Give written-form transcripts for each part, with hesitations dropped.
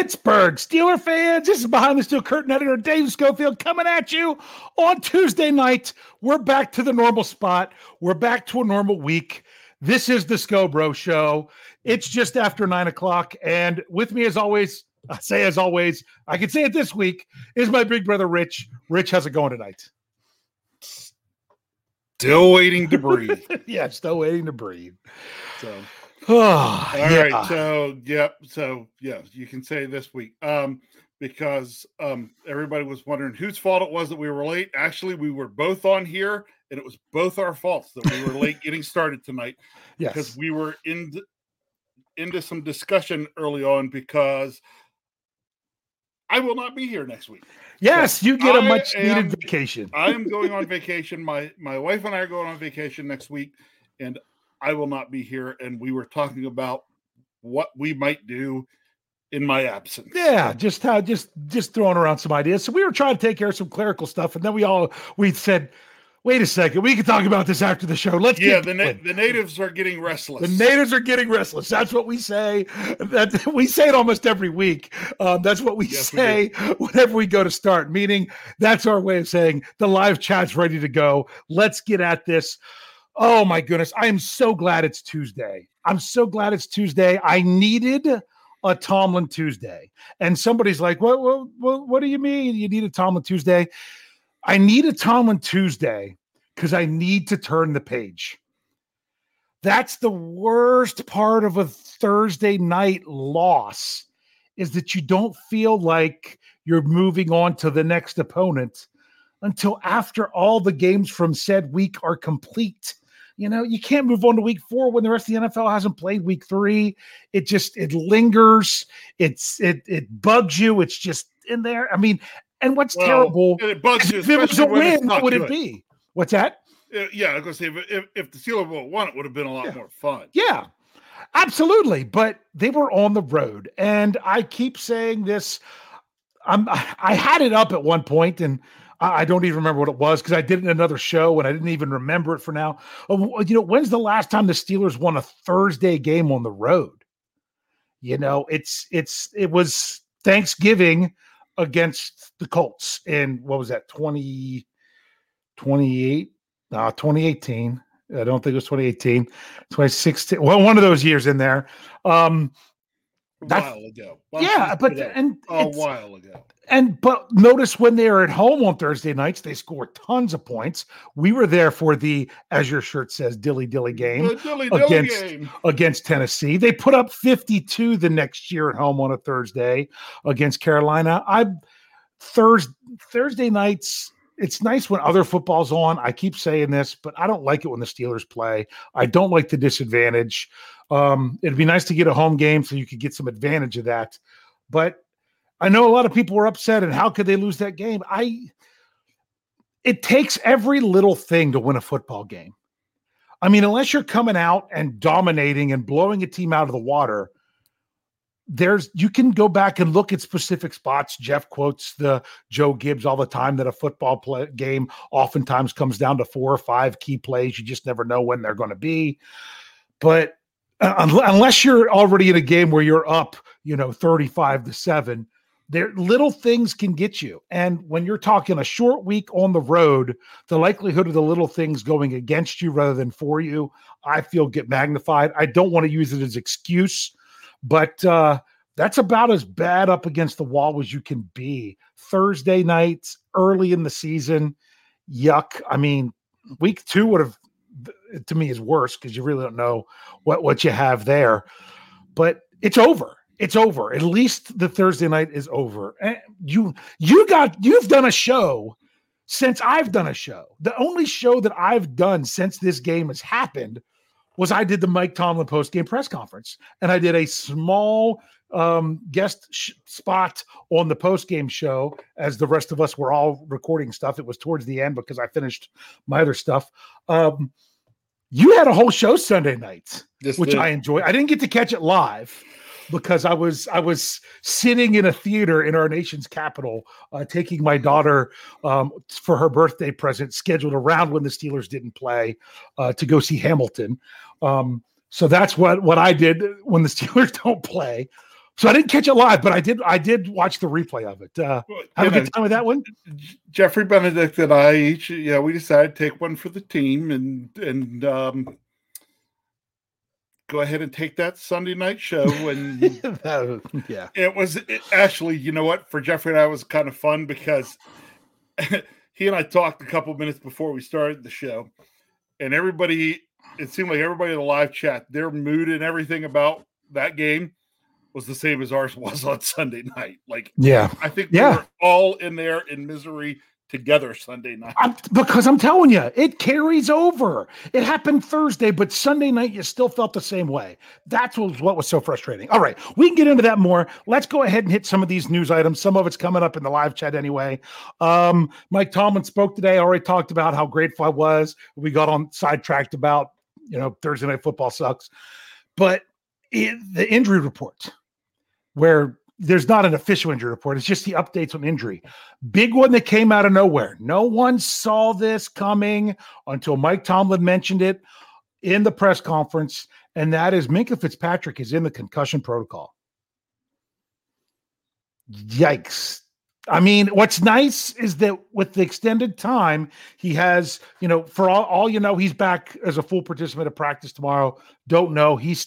Pittsburgh Steelers fans, this is Behind the Steel Curtain editor Dave Schofield coming at you on Tuesday night. We're back to the normal spot. We're back to a normal week. This is the Scobro Show. It's just after 9 o'clock. And with me, as always, I say as always, I can say it this week, is my big brother Rich. Rich, how's it going tonight? Still waiting to breathe. Yeah, still waiting to breathe. So. All right. So, you can say this week because everybody was wondering whose fault it was that we were late. Actually, we were both on here, and it was both our faults that we were late getting started tonight. Yes, because we were into some discussion early on because I will not be here next week. Yes, so you get a much-needed vacation. I am going on vacation. My wife and I are going on vacation next week, and I will not be here, and we were talking about what we might do in my absence. Yeah, just throwing around some ideas. So we were trying to take care of some clerical stuff, and then we said, wait a second, we can talk about this after the show. The natives are getting restless. The natives are getting restless. That's what we say. That we say it almost every week. That's what we say whenever we go to start. Meaning, that's our way of saying the live chat's ready to go. Let's get at this. Oh, my goodness. I am so glad it's Tuesday. I needed a Tomlin Tuesday. And somebody's like, what do you mean you need a Tomlin Tuesday? I need a Tomlin Tuesday because I need to turn the page. That's the worst part of a Thursday night loss, is that you don't feel like you're moving on to the next opponent until after all the games from said week are complete. You know, you can't move on to week 4 when the rest of the NFL hasn't played week 3. It lingers. It bugs you. It's just in there. I mean, and what's terrible? It bugs you. If it was a win, what would it be? What's that? Yeah, I was going to say, if the Steelers would have won, it would have been a lot more fun. Yeah, absolutely. But they were on the road, and I keep saying this. I had it up at one point, and I don't even remember what it was because I did it in another show and I didn't even remember it for now. You know, when's the last time the Steelers won a Thursday game on the road? You know, it was Thanksgiving against the Colts in, what was that, 2018. I don't think it was 2018, 2016. Well, one of those years in there. A while ago. But notice when they are at home on Thursday nights, they score tons of points. We were there for the, as your shirt says, dilly-dilly game, against Tennessee. They put up 52 the next year at home on a Thursday against Carolina. Thursday nights, it's nice when other football's on. I keep saying this, but I don't like it when the Steelers play. I don't like the disadvantage. It'd be nice to get a home game so you could get some advantage of that. But I know a lot of people were upset, and how could they lose that game? It takes every little thing to win a football game. I mean, unless you're coming out and dominating and blowing a team out of the water, you can go back and look at specific spots. Jeff quotes the Joe Gibbs all the time that a football game oftentimes comes down to 4 or 5 key plays. You just never know when they're going to be. But unless you're already in a game where you're up, 35-7, there little things can get you. And when you're talking a short week on the road, the likelihood of the little things going against you rather than for you, I feel, get magnified. I don't want to use it as excuse, but that's about as bad up against the wall as you can be. Thursday nights early in the season, yuck. I mean, week 2 would have, to me, is worse because you really don't know what you have there. But it's over. It's over. At least the Thursday night is over. And you've done a show since I've done a show. The only show that I've done since this game has happened was I did the Mike Tomlin post-game press conference, and I did a small guest spot on the post-game show as the rest of us were all recording stuff. It was towards the end because I finished my other stuff. You had a whole show Sunday night, which I enjoyed. I didn't get to catch it live because I was sitting in a theater in our nation's capital, taking my daughter for her birthday present, scheduled around when the Steelers didn't play, to go see Hamilton. So that's what I did when the Steelers don't play. So I didn't catch it live, but I did watch the replay of it. Have a good time with that one. Jeffrey Benedict and I each, we decided to take one for the team and go ahead and take that Sunday night show. And it was actually, you know what, for Jeffrey and I, it was kind of fun because he and I talked a couple minutes before we started the show, and it seemed like everybody in the live chat, their mood and everything about that game was the same as ours was on Sunday night. I think we were all in there in misery together Sunday night. Because I'm telling you, it carries over. It happened Thursday, but Sunday night you still felt the same way. That's what was so frustrating. All right, we can get into that more. Let's go ahead and hit some of these news items. Some of it's coming up in the live chat anyway. Mike Tomlin spoke today. I already talked about how grateful I was. We got on sidetracked about, Thursday night football sucks. But the injury report, where there's not an official injury report. It's just the updates on injury. Big one that came out of nowhere. No one saw this coming until Mike Tomlin mentioned it in the press conference, and that is Minkah Fitzpatrick is in the concussion protocol. Yikes. I mean, what's nice is that with the extended time, he has, for all you know, he's back as a full participant at practice tomorrow. Don't know. He's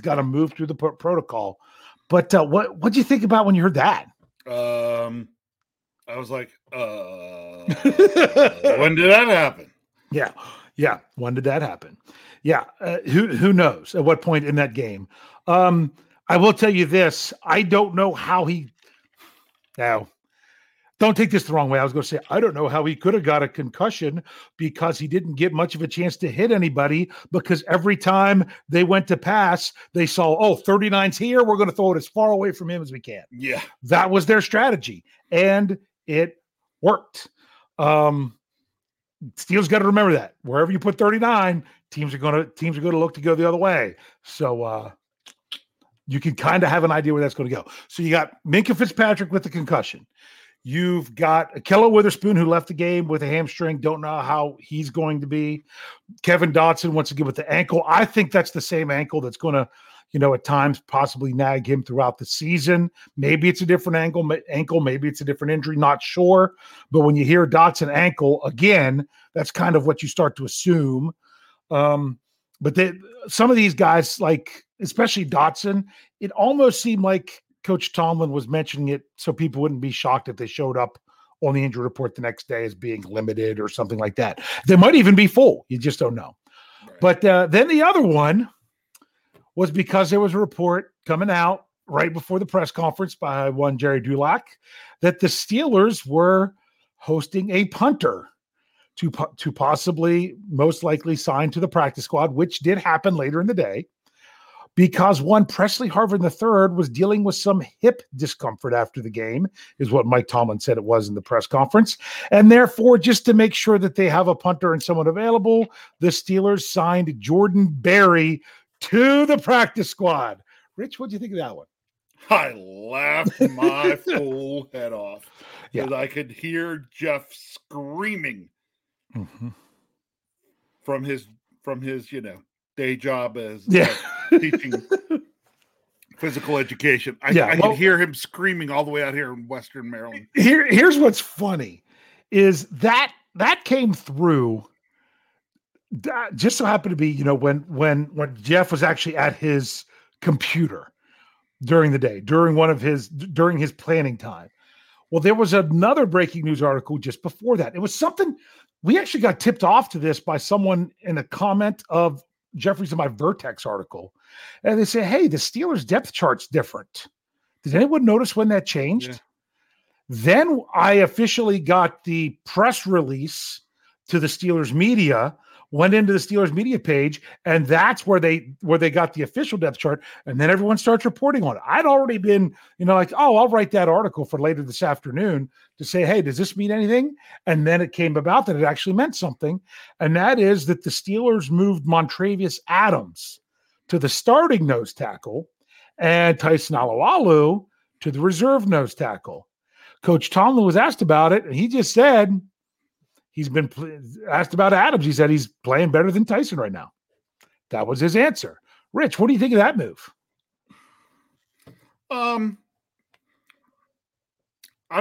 got to move through the protocol. But what did you think about when you heard that? I was like, when did that happen? Yeah. When did that happen? Yeah. Who knows at what point in that game? I will tell you this. I don't know how he. Now, don't take this the wrong way. I was going to say I don't know how he could have got a concussion because he didn't get much of a chance to hit anybody, because every time they went to pass, they saw, 39's here. We're going to throw it as far away from him as we can. Yeah. That was their strategy, and it worked. Steel's got to remember that. Wherever you put 39, teams are going to look to go the other way. So you can kind of have an idea where that's going to go. So you got Minkah Fitzpatrick with the concussion. You've got Ahkello Witherspoon, who left the game with a hamstring. Don't know how he's going to be. Kevin Dotson, once again, with the ankle. I think that's the same ankle that's going to, at times possibly nag him throughout the season. Maybe it's a different ankle. Maybe it's a different injury. Not sure. But when you hear Dotson ankle again, that's kind of what you start to assume. But some of these guys, like especially Dotson, it almost seemed like Coach Tomlin was mentioning it so people wouldn't be shocked if they showed up on the injury report the next day as being limited or something like that. They might even be full. You just don't know. Right. But then the other one was because there was a report coming out right before the press conference by one Jerry Dulac that the Steelers were hosting a punter to possibly most likely sign to the practice squad, which did happen later in the day. Because one Presley Harvin III was dealing with some hip discomfort after the game, is what Mike Tomlin said it was in the press conference. And therefore, just to make sure that they have a punter and someone available, the Steelers signed Jordan Berry to the practice squad. Rich, what do you think of that one? I laughed my full head off because I could hear Jeff screaming from his day job as teaching physical education. I could hear him screaming all the way out here in Western Maryland. Here's what's funny is that came through just so happened to be, when Jeff was actually at his computer during the day, during his planning time. Well, there was another breaking news article just before that. It was something we actually got tipped off to this by someone in a comment of Jeffrey's and my Vertex article, and they say, hey, the Steelers depth chart's different. Did anyone notice when that changed? Yeah. Then I officially got the press release to the Steelers media, went into the Steelers media page, and that's where they got the official depth chart, and then everyone starts reporting on it. I'd already been, I'll write that article for later this afternoon to say, hey, does this mean anything? And then it came about that it actually meant something, and that is that the Steelers moved Montravius Adams to the starting nose tackle and Tyson Alualu to the reserve nose tackle. Coach Tomlin was asked about it, and he just said – he's been asked about Adams. He said he's playing better than Tyson right now. That was his answer. Rich, what do you think of that move? I'm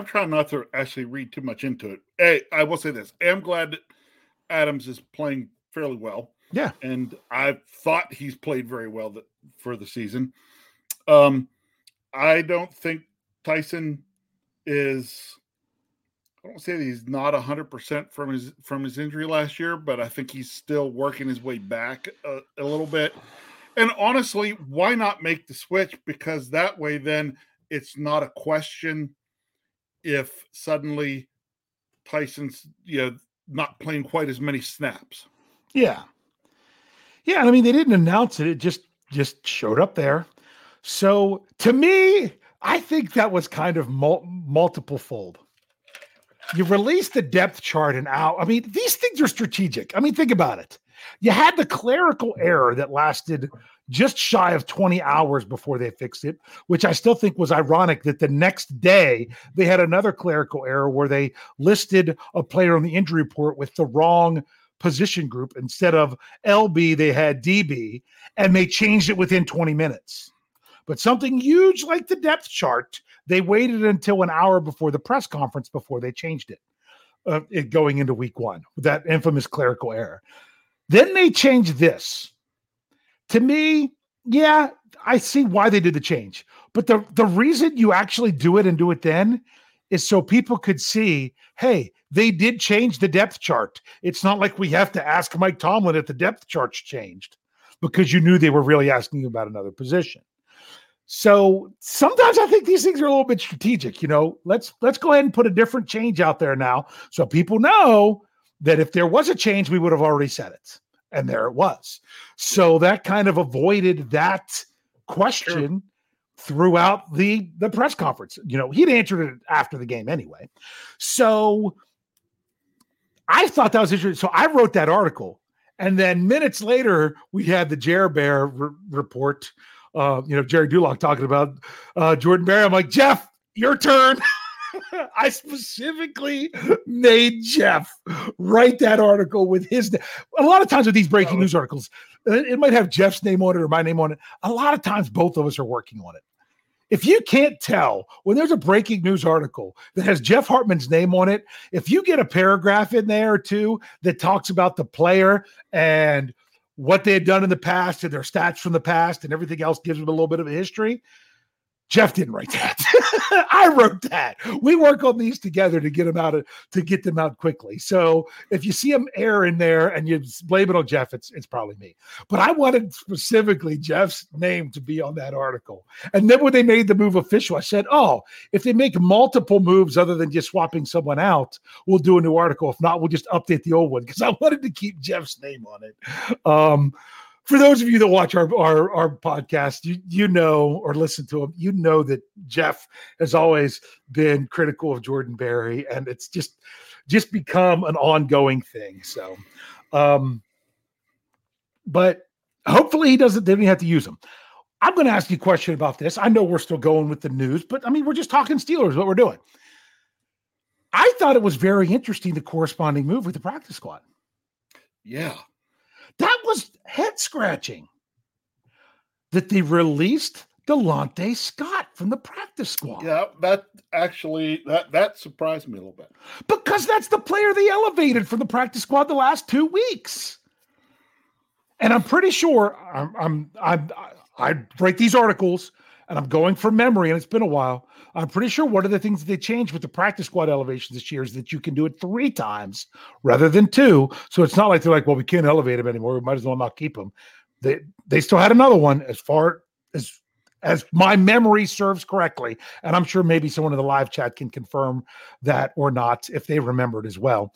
trying not to actually read too much into it. Hey, I will say this. I'm glad that Adams is playing fairly well. Yeah. And I thought he's played very well for the season. I don't think Tyson is – I don't say that he's not 100% from his injury last year, but I think he's still working his way back a little bit. And honestly, why not make the switch? Because that way then it's not a question if suddenly Tyson's not playing quite as many snaps. Yeah. Yeah, I mean, they didn't announce it. It just showed up there. So to me, I think that was kind of multiple fold. You released the depth chart an hour. I mean, these things are strategic. I mean, think about it. You had the clerical error that lasted just shy of 20 hours before they fixed it, which I still think was ironic that the next day they had another clerical error where they listed a player on the injury report with the wrong position group. Instead of LB, they had DB, and they changed it within 20 minutes. But something huge like the depth chart, they waited until an hour before the press conference before they changed it going into week one, with that infamous clerical error. Then they changed this. To me, yeah, I see why they did the change. But the reason you actually do it and do it then is so people could see, hey, they did change the depth chart. It's not like we have to ask Mike Tomlin if the depth chart's changed, because you knew they were really asking you about another position. So sometimes I think these things are a little bit strategic. Let's go ahead and put a different change out there now so people know that if there was a change, we would have already said it. And there it was. So that kind of avoided that question throughout the press conference. He'd answered it after the game anyway. So I thought that was interesting. So I wrote that article. And then minutes later, we had the Jerry Bear report. Jerry Dulac talking about Jordan Berry. I'm like, Jeff, your turn. I specifically made Jeff write that article with his name. A lot of times with these breaking news articles, it might have Jeff's name on it or my name on it. A lot of times both of us are working on it. If you can't tell, when there's a breaking news article that has Jeff Hartman's name on it, if you get a paragraph in there or two that talks about the player and what they had done in the past and their stats from the past and everything else gives them a little bit of a history, Jeff didn't write that. I wrote that. We work on these together to get them out quickly. So if you see an error in there and you blame it on Jeff, it's probably me. But I wanted specifically Jeff's name to be on that article. And then when they made the move official, I said, if they make multiple moves other than just swapping someone out, we'll do a new article. If not, we'll just update the old one, because I wanted to keep Jeff's name on it. For those of you that watch our podcast, you know, or listen to him, you know that Jeff has always been critical of Jordan Berry, and it's just become an ongoing thing. So, but hopefully they don't have to use him. I'm going to ask you a question about this. I know we're still going with the news, but I mean, we're just talking Steelers, what we're doing. I thought it was very interesting, the corresponding move with the practice squad. Yeah. That was head-scratching that they released Delonte Scott from the practice squad. Yeah, that surprised me a little bit. Because that's the player they elevated from the practice squad the last 2 weeks. And I'm pretty sure I break these articles, and I'm going from memory, and it's been a while. I'm pretty sure one of the things that they changed with the practice squad elevations this year is that you can do it 3 times rather than 2. So it's not like they're like, well, we can't elevate him anymore. We might as well not keep him. They still had another one, as far as my memory serves correctly. And I'm sure maybe someone in the live chat can confirm that or not if they remembered as well.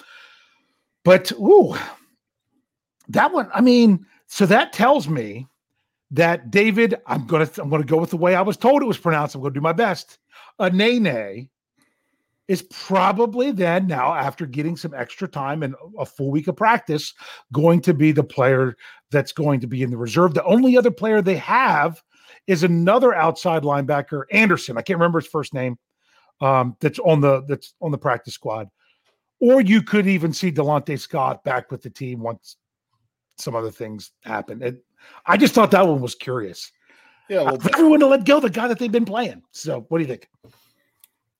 But, that one, I mean, so that tells me that David, I'm going to go with the way I was told it was pronounced. I'm going to do my best. Anene is probably then now, after getting some extra time and a full week of practice, going to be the player that's going to be in the reserve. The only other player they have is another outside linebacker, Anderson. I can't remember his first name. That's on the practice squad. Or you could even see Delonte Scott back with the team once some other things happen. I just thought that one was curious. Yeah, well, I wouldn't have let go the guy that they've been playing. So what do you think?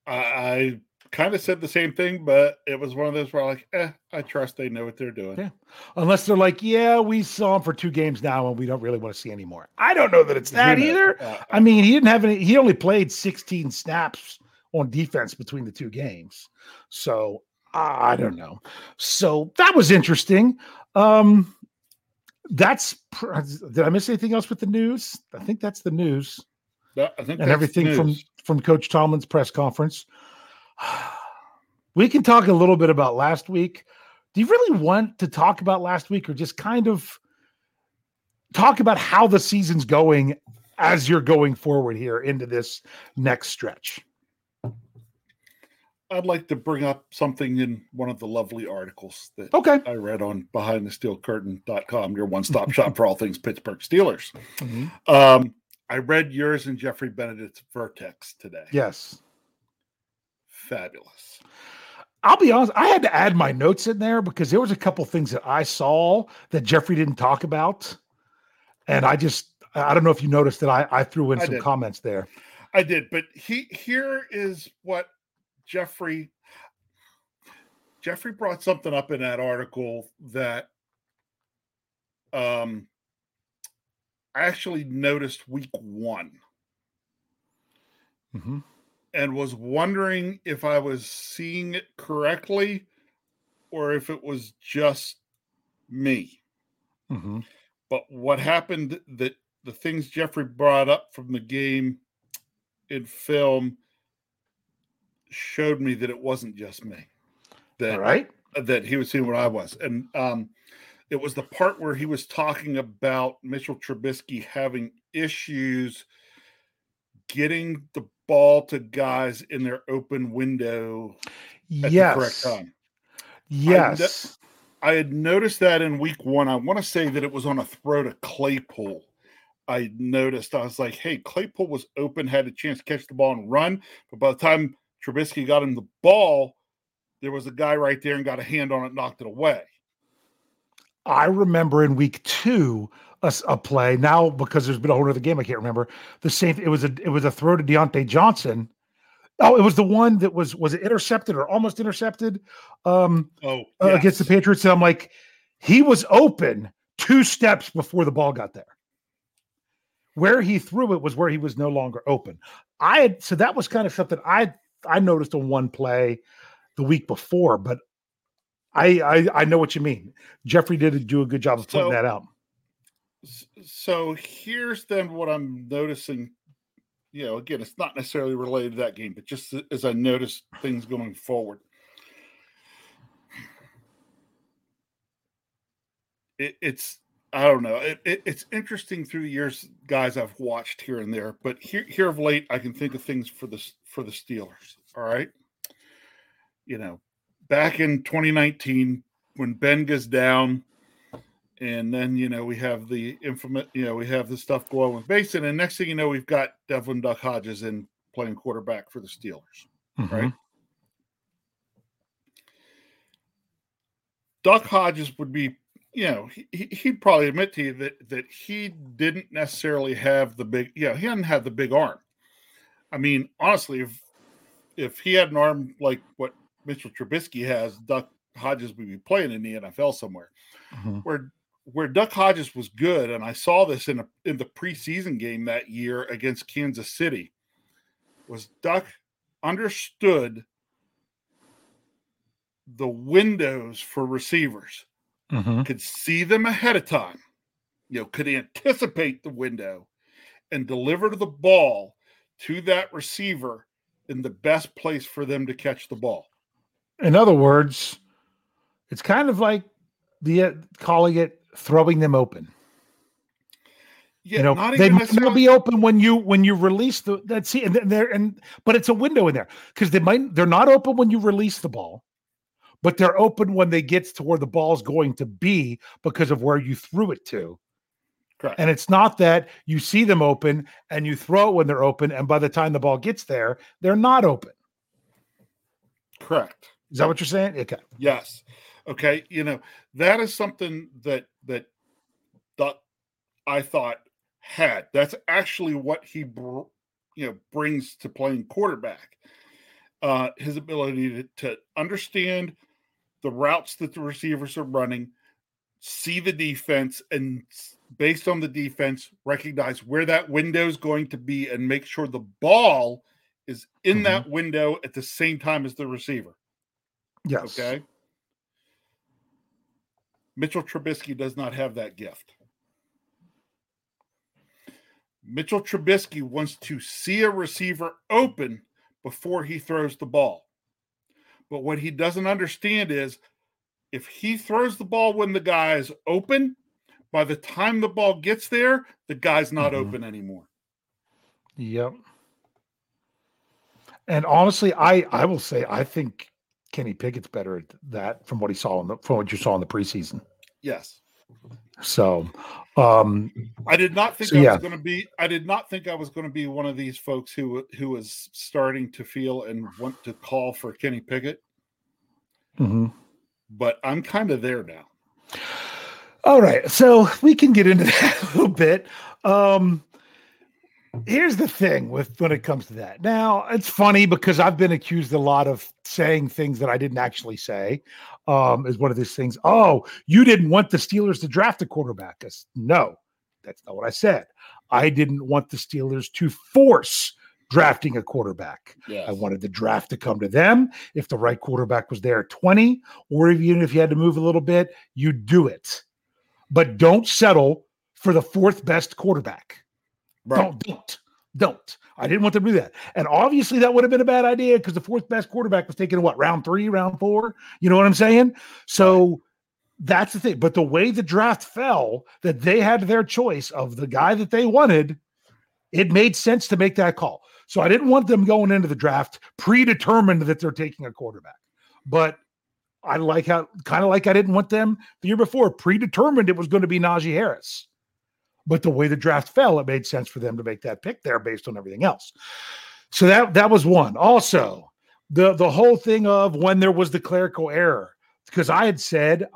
I kind of said the same thing, but it was one of those where I'm like, I trust they know what they're doing. Yeah. Unless they're like, we saw him for 2 games now and we don't really want to see any more. I don't know that it's that either. I mean, he didn't have any, he only played 16 snaps on defense between the 2 games. So I don't know. So that was interesting. Did I miss anything else with the news? I think that's the news. And everything from Coach Tomlin's press conference. We can talk a little bit about last week. Do you really want to talk about last week or just kind of talk about how the season's going as you're going forward here into this next stretch? I'd like to bring up something in one of the lovely articles that I read on BehindTheSteelCurtain.com, your one-stop shop for all things Pittsburgh Steelers. Mm-hmm. I read yours and Jeffrey Benedict's Vertex today. Yes. Fabulous. I'll be honest. I had to add my notes in there because there was a couple things that I saw that Jeffrey didn't talk about. And I don't know if you noticed that I threw in some comments there. I did, but here is what Jeffrey brought something up in that article that I actually noticed week 1 and was wondering if I was seeing it correctly or if it was just me. Mm-hmm. But what happened that the things Jeffrey brought up from the game in film showed me that it wasn't just me, that that he was seeing what I was. And it was the part where he was talking about Mitchell Trubisky having issues getting the ball to guys in their open window at the correct time. Yes. I had noticed that in week 1. I want to say that it was on a throw to Claypool. I noticed, I was like, hey, Claypool was open, had a chance to catch the ball and run. But by the time Trubisky got him the ball, there was a guy right there and got a hand on it, knocked it away. I remember in week 2 a play now, because there's been a whole other game, I can't remember the same. It was a throw to Diontae Johnson. Oh, it was the one that was it intercepted or almost intercepted against the Patriots. And I'm like, he was open 2 steps before the ball got there. Where he threw it was where he was no longer open. So that was kind of something I noticed on one play the week before, but I know what you mean. Jeffrey did do a good job of pointing that out. So here's then what I'm noticing. You know, again, it's not necessarily related to that game, but just as I noticed things going forward. It's I don't know. It's interesting through the years, guys I've watched here and there, but here of late, I can think of things for the Steelers. All right, you know, back in 2019 when Ben goes down, and then we have the infamous, we have the stuff going with Mason, and next thing you know, we've got Devlin Duck Hodges in playing quarterback for the Steelers, right? Duck Hodges would be. He'd probably admit to you that he didn't necessarily have the big, he hadn't had the big arm. I mean, honestly, if he had an arm like what Mitchell Trubisky has, Duck Hodges would be playing in the NFL somewhere. Mm-hmm. Where Duck Hodges was good, and I saw this in the preseason game that year against Kansas City, was Duck understood the windows for receivers. Mm-hmm. Could see them ahead of time, could anticipate the window and deliver the ball to that receiver in the best place for them to catch the ball. In other words, it's kind of like calling it throwing them open. Yeah, they'll be open when you release but it's a window in there because they're not open when you release the ball. But they're open when they get to where the ball's going to be because of where you threw it to. Correct. And it's not that you see them open and you throw it when they're open, and by the time the ball gets there, they're not open. Correct. Is that what you're saying? Okay. Yes. Okay. That is something that I thought had. That's actually what he brings to playing quarterback. His ability to understand the routes that the receivers are running, see the defense, and based on the defense, recognize where that window is going to be and make sure the ball is in that window at the same time as the receiver. Yes. Okay. Mitchell Trubisky does not have that gift. Mitchell Trubisky wants to see a receiver open before he throws the ball. But what he doesn't understand is if he throws the ball when the guy is open, by the time the ball gets there, the guy's not open anymore. Yep. And honestly, I will say I think Kenny Pickett's better at that from what he saw from what you saw in the preseason. Yes. So, I did not think I was going to be one of these folks who was starting to feel and want to call for Kenny Pickett. Mm-hmm. But I'm kind of there now. All right, so we can get into that a little bit. Here's the thing when it comes to that. Now, it's funny because I've been accused a lot of saying things that I didn't actually say. Is one of these things. Oh, you didn't want the Steelers to draft a quarterback. No, that's not what I said. I didn't want the Steelers to force drafting a quarterback. Yes. I wanted the draft to come to them. If the right quarterback was there at 20, or even if you had to move a little bit, you do it. But don't settle for the fourth best quarterback. Right. Don't. I didn't want them to do that. And obviously that would have been a bad idea because the fourth best quarterback was taken in round 3, round 4? You know what I'm saying? So that's the thing. But the way the draft fell, that they had their choice of the guy that they wanted, it made sense to make that call. So I didn't want them going into the draft predetermined that they're taking a quarterback. But I like how, kind of like I didn't want them the year before, predetermined it was going to be Najee Harris. But the way the draft fell, it made sense for them to make that pick there based on everything else. So that was one. Also, the whole thing of when there was the clerical error, because I had said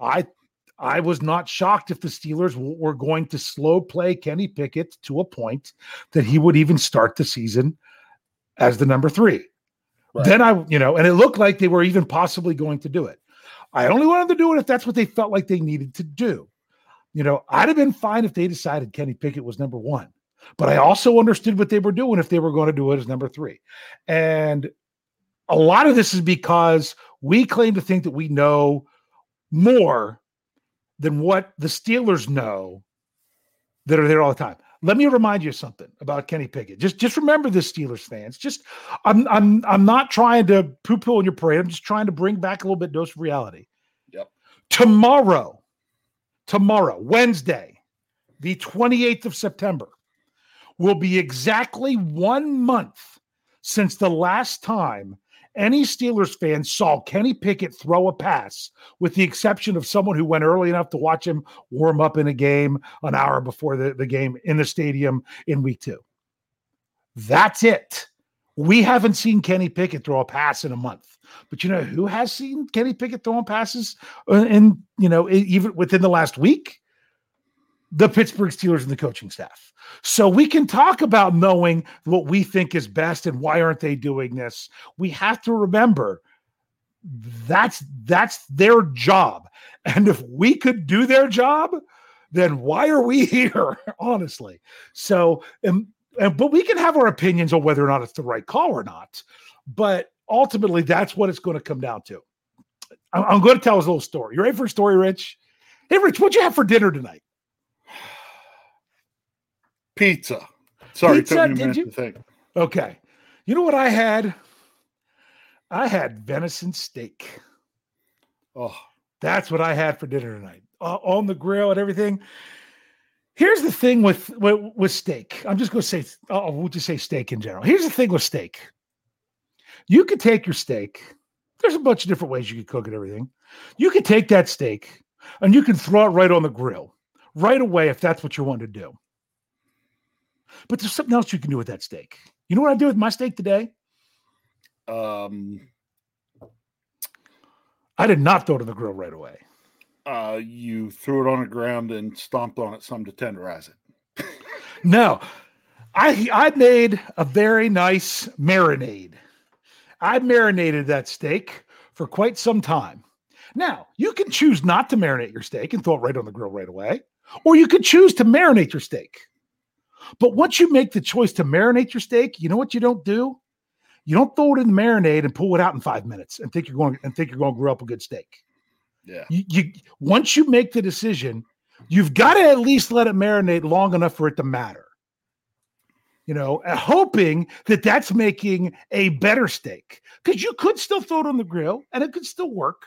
I was not shocked if the Steelers were going to slow play Kenny Pickett to a point that he would even start the season as the number 3. Right. Then and it looked like they were even possibly going to do it. I only wanted to do it if that's what they felt like they needed to do. I'd have been fine if they decided Kenny Pickett was number 1, but I also understood what they were doing if they were going to do it as number 3. And a lot of this is because we claim to think that we know more than what the Steelers know that are there all the time. Let me remind you of something about Kenny Pickett. Just remember this, Steelers fans. I'm not trying to poo-poo on your parade. I'm just trying to bring back a little bit dose of reality. Yep. Tomorrow, Wednesday, the 28th of September, will be exactly 1 month since the last time any Steelers fan saw Kenny Pickett throw a pass, with the exception of someone who went early enough to watch him warm up in a game an hour before the game in the stadium in week 2. That's it. We haven't seen Kenny Pickett throw a pass in a month. But you know who has seen Kenny Pickett throwing passes in, even within the last week? The Pittsburgh Steelers and the coaching staff. So we can talk about knowing what we think is best and why aren't they doing this. We have to remember that's their job. And if we could do their job, then why are we here, honestly? So but we can have our opinions on whether or not it's the right call or not. But ultimately, that's what it's going to come down to. I'm going to tell us a little story. You ready for a story, Rich? Hey, Rich, what'd you have for dinner tonight? Pizza. Sorry, it took me a minute to think. Okay. You know what I had? I had venison steak. Oh, that's what I had for dinner tonight. On the grill and everything. Here's the thing with steak. I'm just going to say, we'll just say steak in general. Here's the thing with steak. You could take your steak. There's a bunch of different ways you could cook it, everything. You could take that steak and you can throw it right on the grill right away if that's what you want to do. But there's something else you can do with that steak. You know what I do with my steak today? I did not throw it on the grill right away. You threw it on the ground and stomped on it some to tenderize it. No, I made a very nice marinade. I marinated that steak for quite some time. Now, you can choose not to marinate your steak and throw it right on the grill right away, or you could choose to marinate your steak. But once you make the choice to marinate your steak, you know what you don't do? You don't throw it in the marinade and pull it out in 5 minutes and think you're going to grill up a good steak. Yeah. You once you make the decision, you've got to at least let it marinate long enough for it to matter. You know, hoping that that's making a better steak, because you could still throw it on the grill and it could still work.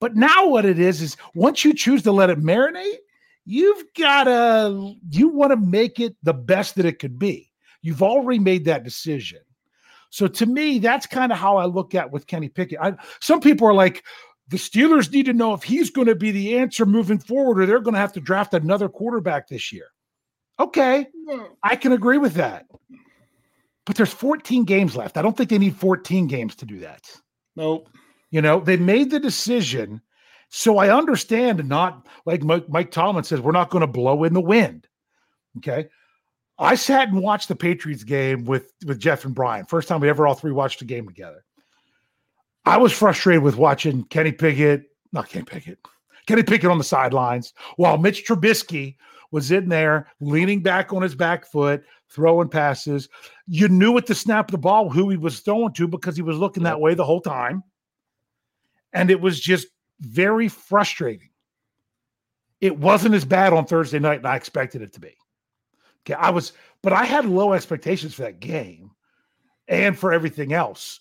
But now what it is once you choose to let it marinate, you want to make it the best that it could be. You've already made that decision. So to me, that's kind of how I look at with Kenny Pickett. Some people are like, the Steelers need to know if he's going to be the answer moving forward, or they're going to have to draft another quarterback this year. Okay, I can agree with that. But there's 14 games left. I don't think they need 14 games to do that. Nope. You know, they made the decision. So I understand, not like Mike Tomlin says, we're not going to blow in the wind. Okay. I sat and watched the Patriots game with Jeff and Brian. First time we ever all three watched a game together. I was frustrated with watching Kenny Pickett on the sidelines while Mitch Trubisky was in there leaning back on his back foot, throwing passes. You knew at the snap of the ball who he was throwing to because he was looking that way the whole time. And it was just very frustrating. It wasn't as bad on Thursday night, and I expected it to be. Okay, but I had low expectations for that game and for everything else.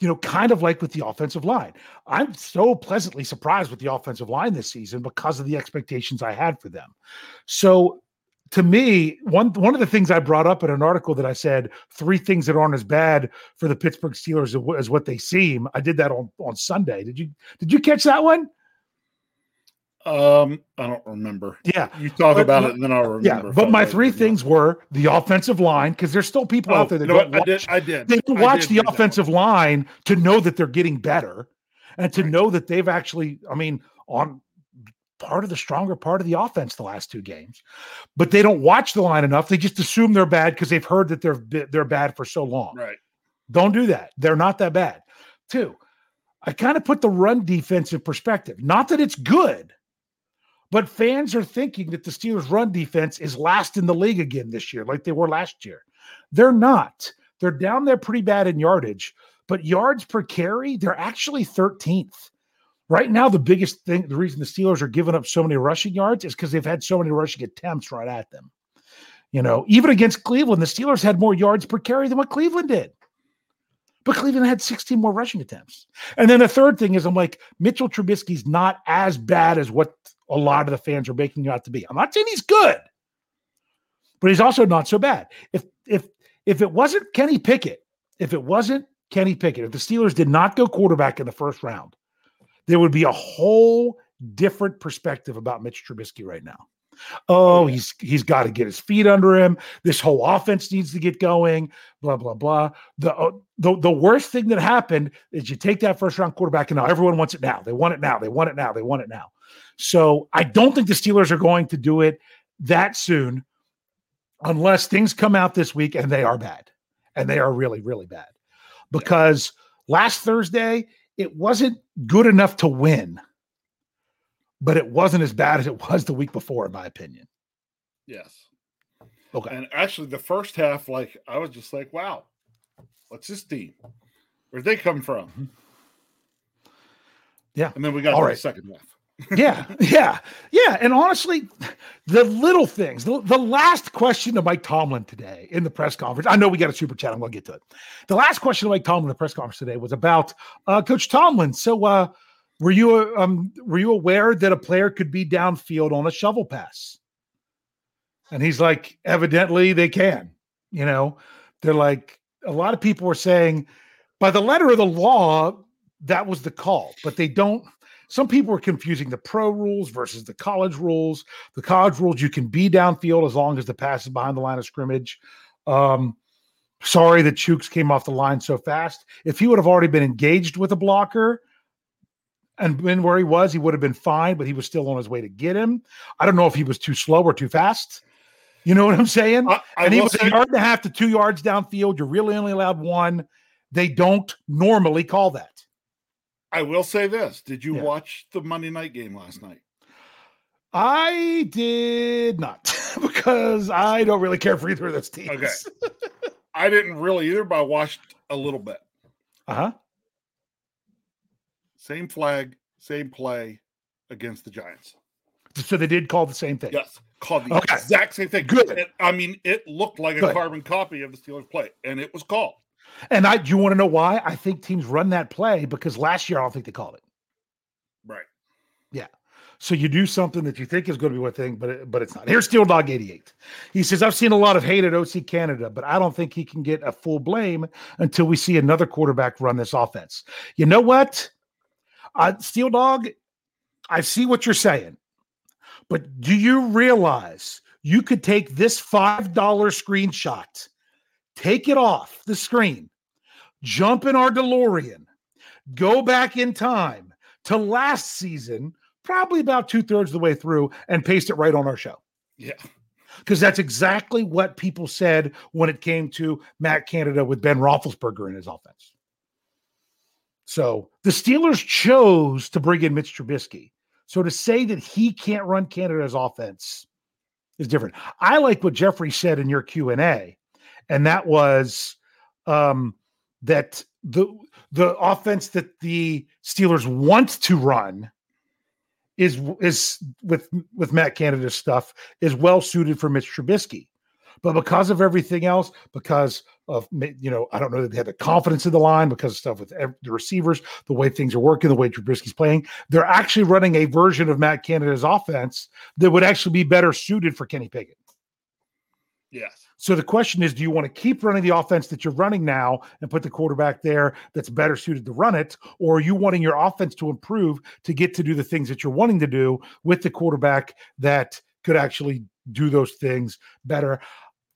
You know, kind of like with the offensive line. I'm so pleasantly surprised with the offensive line this season because of the expectations I had for them. So to me, one of the things I brought up in an article that I said, 3 things that aren't as bad for the Pittsburgh Steelers as what they seem. I did that on Sunday. Did you catch that one? I don't remember. Yeah. You talk about it and then I'll remember. Yeah, but my 3 things were the offensive line, because there's still people out there that don't watch. I did. They can watch the offensive line to know that they're getting better and to know that they've actually, I mean, on part of the stronger part of the offense the last 2 games, but they don't watch the line enough. They just assume they're bad because they've heard that they're bad for so long. Right. Don't do that. They're not that bad. 2, I kind of put the run defense in perspective. Not that it's good, but fans are thinking that the Steelers' run defense is last in the league again this year, like they were last year. They're not. They're down there pretty bad in yardage, but yards per carry, they're actually 13th. Right now, the biggest thing, the reason the Steelers are giving up so many rushing yards is because they've had so many rushing attempts right at them. You know, even against Cleveland, the Steelers had more yards per carry than what Cleveland did. But Cleveland had 16 more rushing attempts. And then the third thing is I'm like, Mitchell Trubisky's not as bad as what a lot of the fans are making him out to be. I'm not saying he's good, but he's also not so bad. If it wasn't Kenny Pickett, if the Steelers did not go quarterback in the first round, there would be a whole different perspective about Mitch Trubisky right now. Oh, he's got to get his feet under him. This whole offense needs to get going, blah, blah, blah. The worst thing that happened is you take that first round quarterback and now everyone wants it now. They want it now. They want it now. They want it now. So I don't think the Steelers are going to do it that soon unless things come out this week and they are bad. And they are really, really bad. Because last Thursday, it wasn't good enough to win. But it wasn't as bad as it was the week before, in my opinion. Yes. Okay. And actually, the first half, I was just like, wow, what's this team? Where'd they come from? Yeah. And then we got to the second half. Yeah. And honestly, the little things, the last question to Mike Tomlin today in the press conference, I know we got a super chat, I'm going to get to it. The last question to Mike Tomlin in the press conference today was about Coach Tomlin. So, were you aware that a player could be downfield on a shovel pass? And he's like, evidently they can. You know, they're like, a lot of people were saying, by the letter of the law, that was the call. But they don't. Some people are confusing the pro rules versus the college rules. The college rules, you can be downfield as long as the pass is behind the line of scrimmage. Sorry that Chooks came off the line so fast. If he would have already been engaged with a blocker and been where he would have been fine, but he was still on his way to get him. I don't know if he was too slow or too fast. You know what I'm saying? And he was a yard and a half to 2 yards downfield. You're really only allowed one. They don't normally call that. I will say this. Did you watch the Monday night game last night? I did not because I don't really care for either of those teams. Okay. I didn't really either, but I watched a little bit. Uh-huh. Same flag, same play against the Giants. So they did call the same thing. Yes, called the exact same thing. Good. And, I mean, it looked like a carbon copy of the Steelers play, and it was called. And do you want to know why? I think teams run that play because last year I don't think they called it. Right. Yeah. So you do something that you think is going to be one thing, but it's not. Here's Steel Dog 88. He says, I've seen a lot of hate at OC Canada, but I don't think he can get a full blame until we see another quarterback run this offense. You know what? Steel Dog, I see what you're saying. But do you realize you could take this $5 screenshot, take it off the screen, jump in our DeLorean, go back in time to last season, probably about two-thirds of the way through, and paste it right on our show? Yeah. Because that's exactly what people said when it came to Matt Canada with Ben Roethlisberger in his offense. So the Steelers chose to bring in Mitch Trubisky. So to say that he can't run Canada's offense is different. I like what Jeffrey said in your Q&A, and that was that the offense that the Steelers want to run is with Matt Canada's stuff is well suited for Mitch Trubisky. But because of everything else, because of, you know, I don't know that they had the confidence in the line because of stuff with the receivers, the way things are working, the way Trubisky's playing, they're actually running a version of Matt Canada's offense that would actually be better suited for Kenny Pickett. Yes. So the question is, do you want to keep running the offense that you're running now and put the quarterback there that's better suited to run it, or are you wanting your offense to improve to get to do the things that you're wanting to do with the quarterback that could actually do those things better?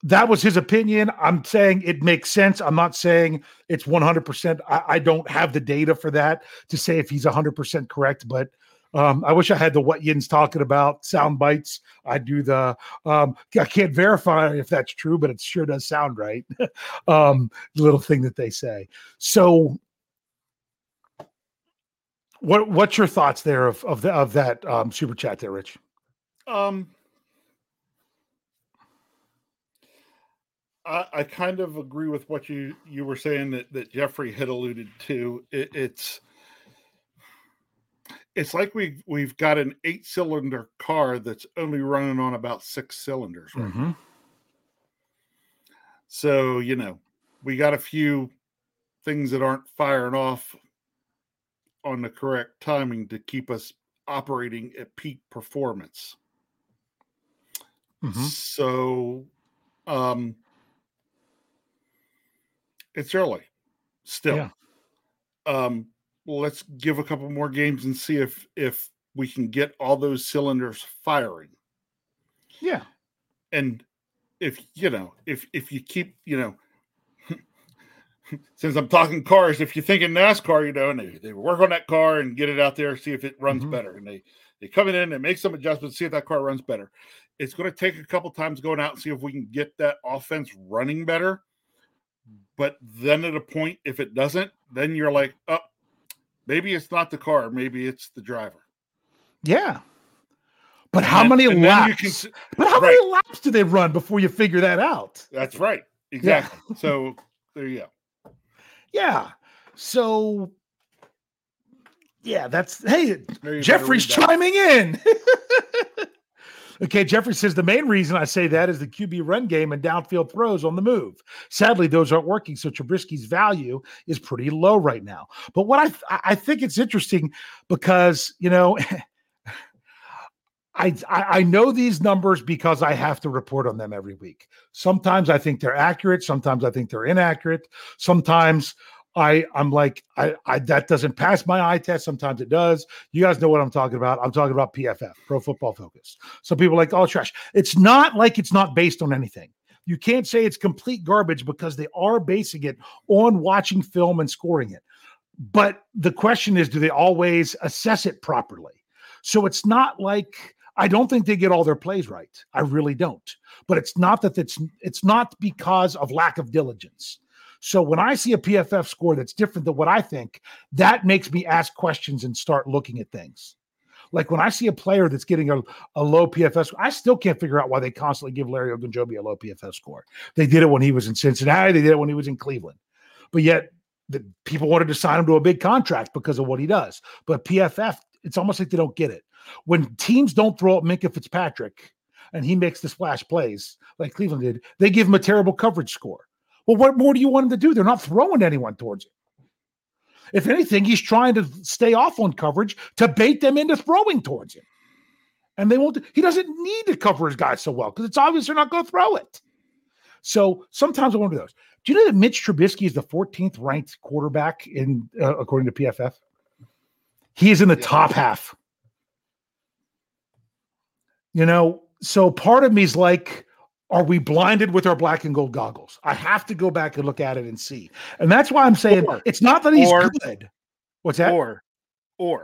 That was his opinion. I'm saying it makes sense. I'm not saying it's 100%. I don't have the data for that to say if he's 100% correct, but I wish I had the what Yin's talking about sound bites. I do the, I can't verify if that's true, but it sure does sound right. Little thing that they say. So what's your thoughts there of that super chat there, Rich? I kind of agree with what you were saying that Jeffrey had alluded to. It's like we've got an 8-cylinder car that's only running on about 6 cylinders. Right? Mm-hmm. So, you know, we got a few things that aren't firing off on the correct timing to keep us operating at peak performance. Mm-hmm. So, it's early still. Yeah. Well, let's give a couple more games and see if we can get all those cylinders firing. Yeah. And if you keep, since I'm talking cars, if you're thinking NASCAR, and they work on that car and get it out there, see if it runs mm-hmm. better. And they come in and make some adjustments, see if that car runs better. It's going to take a couple times going out and see if we can get that offense running better. But then at a point, if it doesn't, then you're like, oh, maybe it's not the car. Maybe it's the driver. Yeah. But how many laps do they run before you figure that out? That's right. Exactly. Yeah. So there you go. Yeah. So, yeah, Jeffrey's chiming in. Okay, Jeffrey says the main reason I say that is the QB run game and downfield throws on the move. Sadly, those aren't working, so Trubisky's value is pretty low right now. But what I think it's interesting because, I know these numbers because I have to report on them every week. Sometimes I think they're accurate. Sometimes I think they're inaccurate. Sometimes I'm like, that doesn't pass my eye test. Sometimes it does. You guys know what I'm talking about. I'm talking about PFF, Pro Football Focus. Some people are like, oh, trash. It's not like it's not based on anything. You can't say it's complete garbage because they are basing it on watching film and scoring it. But the question is, do they always assess it properly? So it's not like I don't think they get all their plays right. I really don't. But it's not that it's not because of lack of diligence. So when I see a PFF score that's different than what I think, that makes me ask questions and start looking at things. Like when I see a player that's getting a low PFF score, I still can't figure out why they constantly give Larry Ogunjobi a low PFF score. They did it when he was in Cincinnati. They did it when he was in Cleveland. But yet the people wanted to sign him to a big contract because of what he does. But PFF, it's almost like they don't get it. When teams don't throw up Minkah Fitzpatrick and he makes the splash plays like Cleveland did, they give him a terrible coverage score. Well, what more do you want him to do? They're not throwing anyone towards him. If anything, he's trying to stay off on coverage to bait them into throwing towards him. And they won't. He doesn't need to cover his guys so well because it's obvious they're not going to throw it. So sometimes I wonder those. Do you know that Mitch Trubisky is the 14th ranked quarterback in according to PFF? He is in the top half. You know, so part of me is like, are we blinded with our black and gold goggles? I have to go back and look at it and see. And that's why I'm saying it's not that he's good. What's that? Or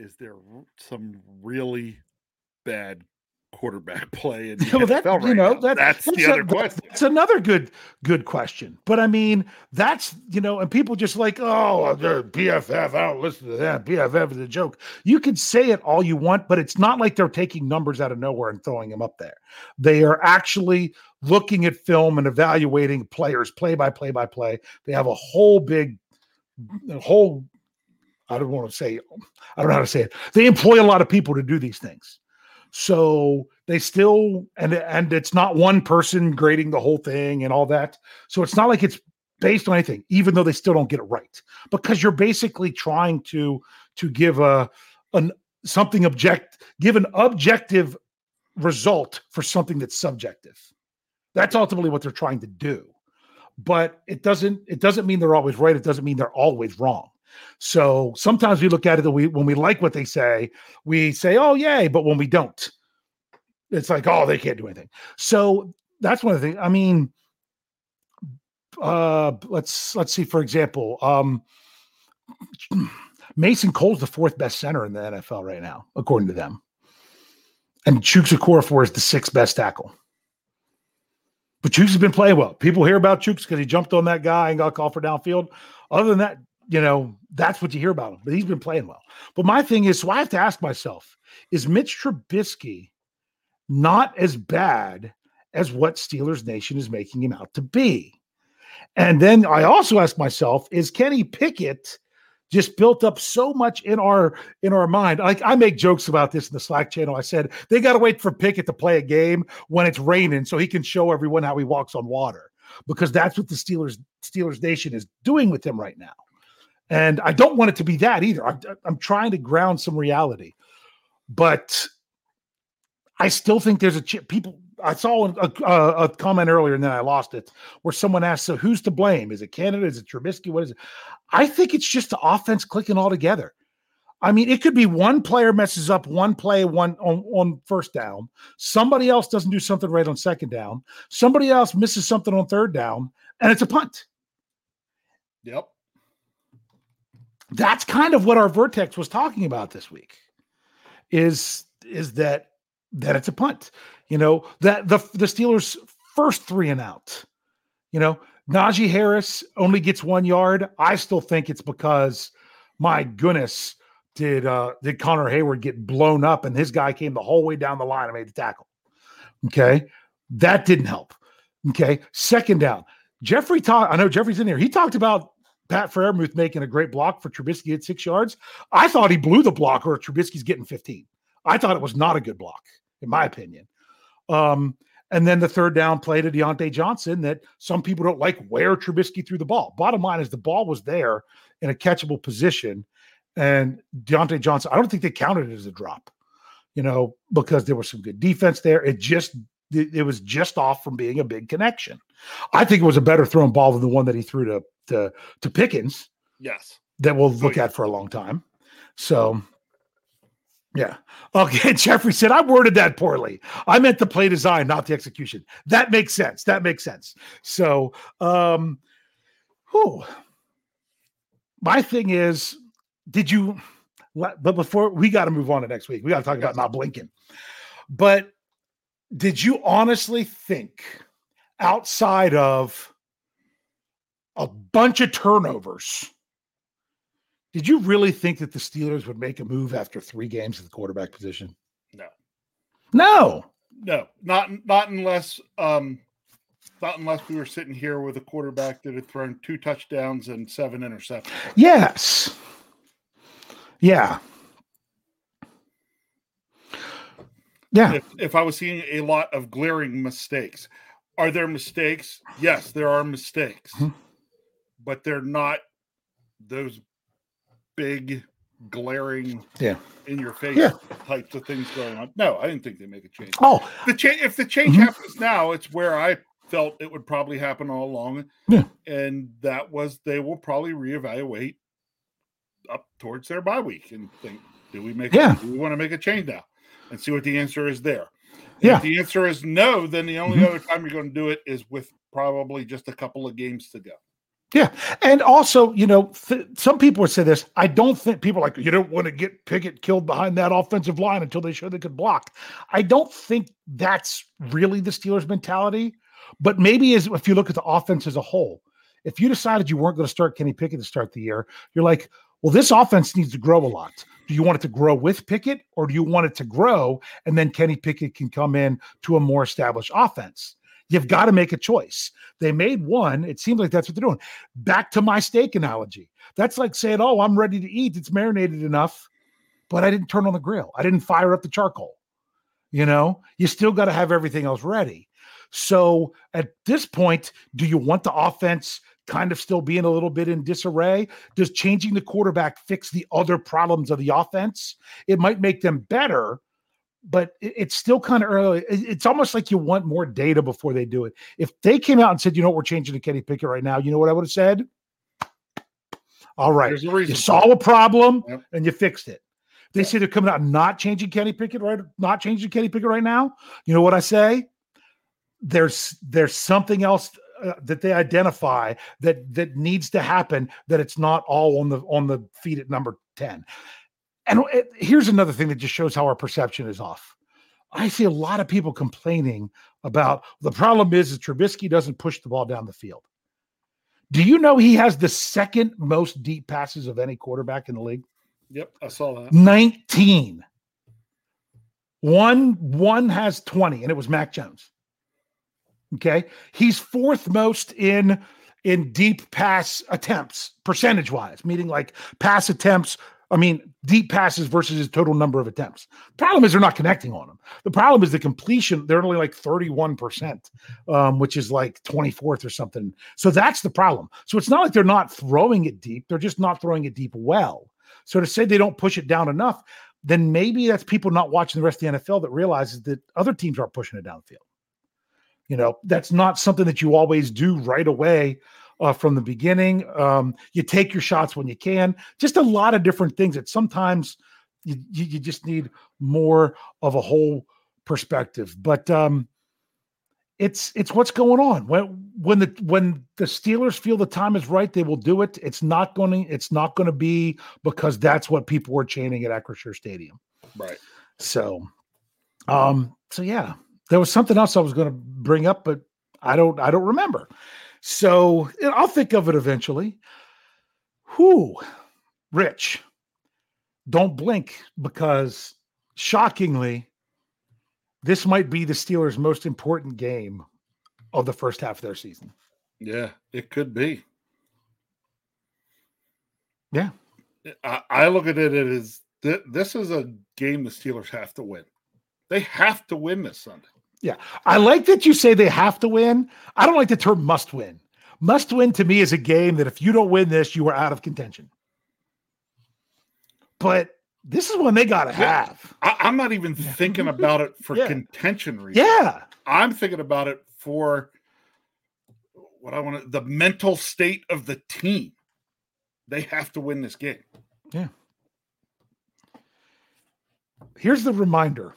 is there some really bad quarterback play in the NFL right now? That's the other question. That's another good question. But I mean, that's, you know, and people just like, oh, they're PFF, I don't listen to that. PFF is a joke. You can say it all you want, but it's not like they're taking numbers out of nowhere and throwing them up there. They are actually looking at film and evaluating players play by play by play. They have a whole big, I don't know how to say it. They employ a lot of people to do these things. So they still, and it's not one person grading the whole thing and all that. So it's not like it's based on anything, even though they still don't get it right, because you're basically trying to give an objective result for something that's subjective. That's ultimately what they're trying to do, but it doesn't mean they're always right. It doesn't mean they're always wrong. So sometimes we look at it when we like what they say, we say, oh, yay. But when we don't, it's like, oh, they can't do anything. So that's one of the things. I mean, let's see, for example, Mason Cole's the fourth best center in the NFL right now, according to them. And Chukwuma Okorafor is the sixth best tackle. But Chooks has been playing well. People hear about Chooks because he jumped on that guy and got called for downfield. Other than that, you know, that's what you hear about him, but he's been playing well. But my thing is, so I have to ask myself, is Mitch Trubisky not as bad as what Steelers Nation is making him out to be? And then I also ask myself, is Kenny Pickett just built up so much in our mind? Like, I make jokes about this in the Slack channel. I said, they got to wait for Pickett to play a game when it's raining so he can show everyone how he walks on water, because that's what the Steelers Nation is doing with him right now. And I don't want it to be that either. I'm trying to ground some reality, but I still think there's a chip. People, I saw a comment earlier and then I lost it, where someone asked, so who's to blame? Is it Canada? Is it Trubisky? What is it? I think it's just the offense clicking all together. I mean, it could be one player messes up one play on first down. Somebody else doesn't do something right on second down. Somebody else misses something on third down, and it's a punt. Yep. That's kind of what our Vertex was talking about this week, is that it's a punt. You know, that the Steelers' first three and out, you know, Najee Harris only gets 1 yard. I still think it's because, my goodness, did Connor Hayward get blown up and his guy came the whole way down the line and made the tackle. Okay. That didn't help. Okay. Second down. I know Jeffrey's in there. He talked about Pat Freiermuth making a great block for Trubisky at 6 yards. I thought he blew the block, or Trubisky's getting 15. I thought it was not a good block, in my opinion. And then the third down play to Diontae Johnson that some people don't like where Trubisky threw the ball. Bottom line is the ball was there in a catchable position, and Diontae Johnson, I don't think they counted it as a drop, you know, because there was some good defense there. It was just off from being a big connection. I think it was a better thrown ball than the one that he threw to Pickens. Yes. That we'll look at for a long time. So, yeah. Okay. Jeffrey said, I worded that poorly. I meant the play design, not the execution. That makes sense. So, my thing is, But before we got to move on to next week, we got to talk about not blinking. But did you honestly think, outside of a bunch of turnovers, did you really think that the Steelers would make a move after three games at the quarterback position? No, not unless we were sitting here with a quarterback that had thrown 2 touchdowns and 7 interceptions. Yes. Yeah. Yeah. If I was seeing a lot of glaring mistakes. Are there mistakes? Yes, there are mistakes. Mm-hmm. But they're not those big, glaring, in-your-face types of things going on. No, I didn't think they make a change. Oh, if the change happens now, it's where I felt it would probably happen all along. Yeah. And that was they will probably reevaluate up towards their bye week and think, do we want to make a change now? And see what the answer is there. Yeah. If the answer is no, then the only other time you're going to do it is with probably just a couple of games to go. Yeah. And also, some people would say this. I don't think people are like, you don't want to get Pickett killed behind that offensive line until they show they could block. I don't think that's really the Steelers' mentality. But maybe if you look at the offense as a whole, if you decided you weren't going to start Kenny Pickett to start the year, you're like, well, this offense needs to grow a lot. Do you want it to grow with Pickett, or do you want it to grow and then Kenny Pickett can come in to a more established offense? You've got to make a choice. They made one. It seems like that's what they're doing. Back to my steak analogy. That's like saying, oh, I'm ready to eat. It's marinated enough, but I didn't turn on the grill. I didn't fire up the charcoal. You still got to have everything else ready. So at this point, do you want the offense kind of still being a little bit in disarray? Does changing the quarterback fix the other problems of the offense? It might make them better, but it's still kind of early. It's almost like you want more data before they do it. If they came out and said, we're changing to Kenny Pickett right now, you know what I would have said? All right. You saw a problem and you fixed it. They say they're coming out and not changing Kenny Pickett right now. You know what I say? There's something else that they identify that needs to happen, that it's not all on the feet at number 10. And here's another thing that just shows how our perception is off. I see a lot of people complaining about the problem is that Trubisky doesn't push the ball down the field. Do you know he has the second most deep passes of any quarterback in the league? Yep, I saw that. 19. One has 20, and it was Mac Jones. Okay, he's fourth most in deep pass attempts, percentage-wise, meaning like pass attempts, deep passes versus his total number of attempts. The problem is they're not connecting on them. The problem is the completion, they're only like 31%, which is like 24th or something. So that's the problem. So it's not like they're not throwing it deep. They're just not throwing it deep well. So to say they don't push it down enough, then maybe that's people not watching the rest of the NFL that realizes that other teams aren't pushing it downfield. That's not something that you always do right away from the beginning. You take your shots when you can. Just a lot of different things that sometimes you just need more of a whole perspective. But it's what's going on. When the Steelers feel the time is right, they will do it. It's not going to be because that's what people were chanting at Acrisure Stadium. Right. So yeah. There was something else I was going to bring up, but I don't remember. So I'll think of it eventually. Rich, don't blink, because shockingly, this might be the Steelers' most important game of the first half of their season. Yeah, it could be. Yeah. I look at it as this is a game the Steelers have to win. They have to win this Sunday. Yeah. I like that you say they have to win. I don't like the term must win. Must win to me is a game that if you don't win this, you are out of contention. But this is one they got to have. I'm not even thinking about it for contention reasons. Yeah. I'm thinking about it for the mental state of the team. They have to win this game. Yeah. Here's the reminder.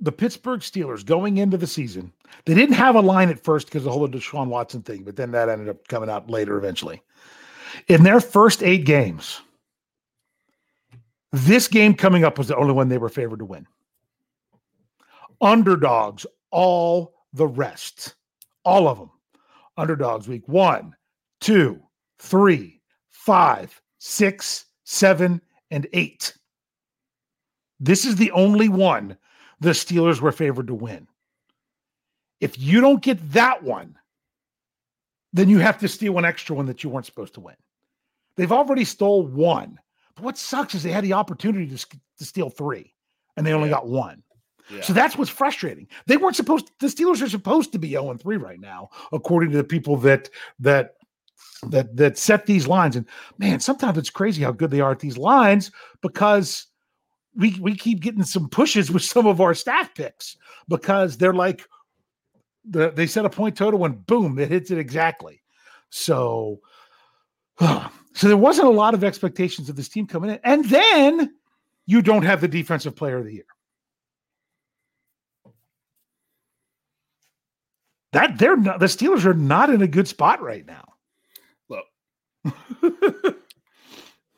The Pittsburgh Steelers going into the season, they didn't have a line at first because of the whole Deshaun Watson thing, but then that ended up coming out later eventually. In their first 8 games, This game coming up was the only one they were favored to win. Underdogs, all the rest. All of them. Underdogs week 1, 2, 3, 5, 6, 7, and 8. This is the only one the Steelers were favored to win. If you don't get that one, then you have to steal an extra one that you weren't supposed to win. They've already stole one. But what sucks is they had the opportunity to steal 3, and they only got 1. Yeah. So that's what's frustrating. They weren't supposed to, the Steelers are supposed to be 0-3 right now, according to the people that set these lines. And man, sometimes it's crazy how good they are at these lines, because we keep getting some pushes with some of our staff picks because they're like, they set a point total and boom, it hits it exactly. So there wasn't a lot of expectations of this team coming in. And then you don't have the defensive player of the year. That they're not, the Steelers are not in a good spot right now. Look,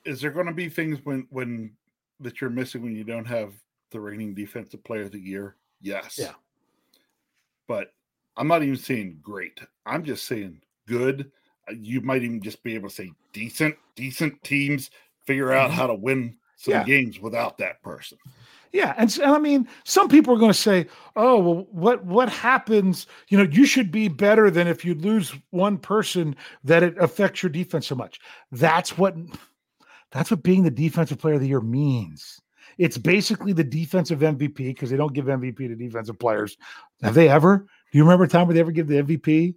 is there going to be things when that you're missing when you don't have the reigning defensive player of the year? Yes. Yeah. But I'm not even saying great. I'm just saying good. You might even just be able to say decent teams figure out how to win some games without that person. Yeah, and I mean, some people are going to say, oh, well, what happens? You know, you should be better than if you lose one person that it affects your defense so much. That's what being the defensive player of the year means. It's basically the defensive MVP because they don't give MVP to defensive players. Have they ever? Do you remember a time where they ever give the MVP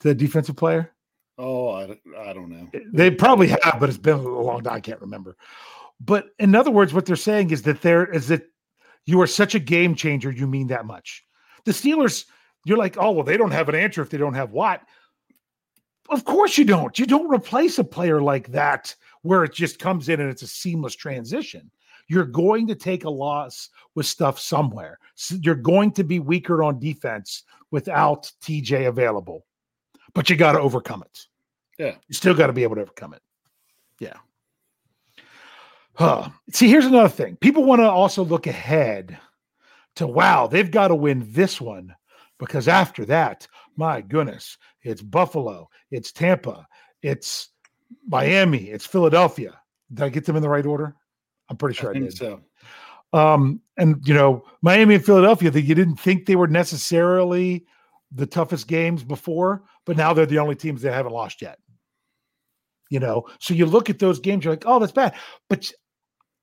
to the defensive player? Oh, I don't know. They probably have, but it's been a long time. I can't remember. But in other words, what they're saying is that you are such a game changer, you mean that much. The Steelers, you're like, oh, well, they don't have an answer if they don't have Watt. Of course you don't. You don't replace a player like that where it just comes in and it's a seamless transition. You're going to take a loss with stuff somewhere. So you're going to be weaker on defense without TJ available. But you got to overcome it. Yeah. You still got to be able to overcome it. Yeah. Huh. See, here's another thing. People want to also look ahead to, wow, they've got to win this one because after that, my goodness, it's Buffalo, it's Tampa, it's Miami, it's Philadelphia. Did I get them in the right order? I'm pretty sure I did. So. And, you know, Miami and Philadelphia, you didn't think they were necessarily the toughest games before, but now they're the only teams that haven't lost yet. You know, so you look at those games, you're like, oh, that's bad. But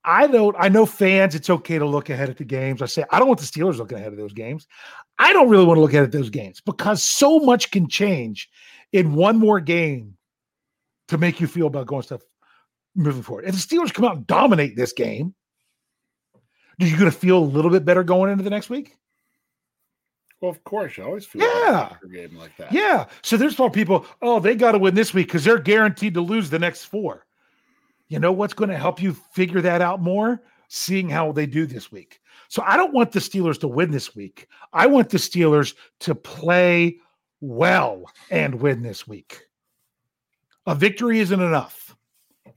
I know fans, it's okay to look ahead at the games. I say, I don't want the Steelers looking ahead at those games. I don't really want to look ahead at those games because so much can change in one more game to make you feel about going stuff moving forward. If the Steelers come out and dominate this game, are you going to feel a little bit better going into the next week? Well, of course, you always feel like a game like that. Yeah. So there's all people, oh, they got to win this week because they're guaranteed to lose the next 4. You know what's going to help you figure that out more? Seeing how they do this week. So I don't want the Steelers to win this week. I want the Steelers to play well and win this week. A victory isn't enough.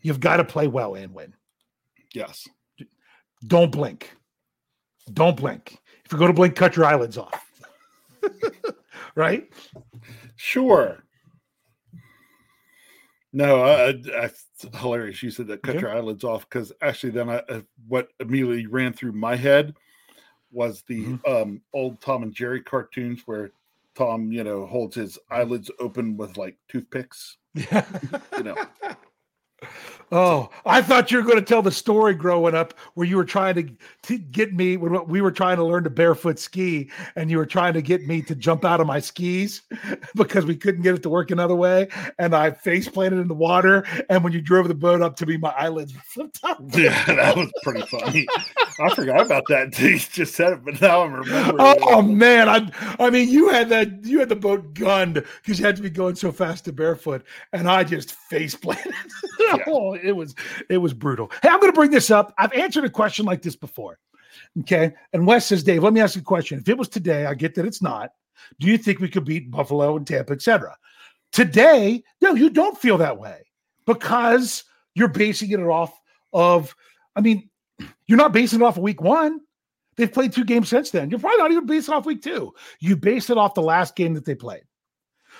You've got to play well and win. Yes. Don't blink. Don't blink. If you're going to blink, cut your eyelids off. Right? Sure. No, that's hilarious. You said that cut your eyelids off because actually then what immediately ran through my head was the old Tom and Jerry cartoons where Tom, you know, holds his eyelids open with like toothpicks. Yeah. You know. Oh, I thought you were going to tell the story growing up where you were trying to get me when we were trying to learn to barefoot ski and you were trying to get me to jump out of my skis because we couldn't get it to work another way. And I face planted in the water. And when you drove the boat up to me, my eyelids flipped up. Yeah, that was pretty funny. I forgot about that until you just said it, but now I'm remembering. Oh man, I mean, you had the boat gunned because you had to be going so fast to barefoot, and I just face planted. Yeah. Oh, it was brutal. Hey, I'm going to bring this up. I've answered a question like this before, okay? And Wes says, Dave, let me ask you a question. If it was today, I get that it's not. Do you think we could beat Buffalo and Tampa, etc.? Today, no, you don't feel that way because you're basing it off of. I mean. You're not basing it off of week one. They've played two games since then. You're probably not even based off week two. You based it off the last game that they played.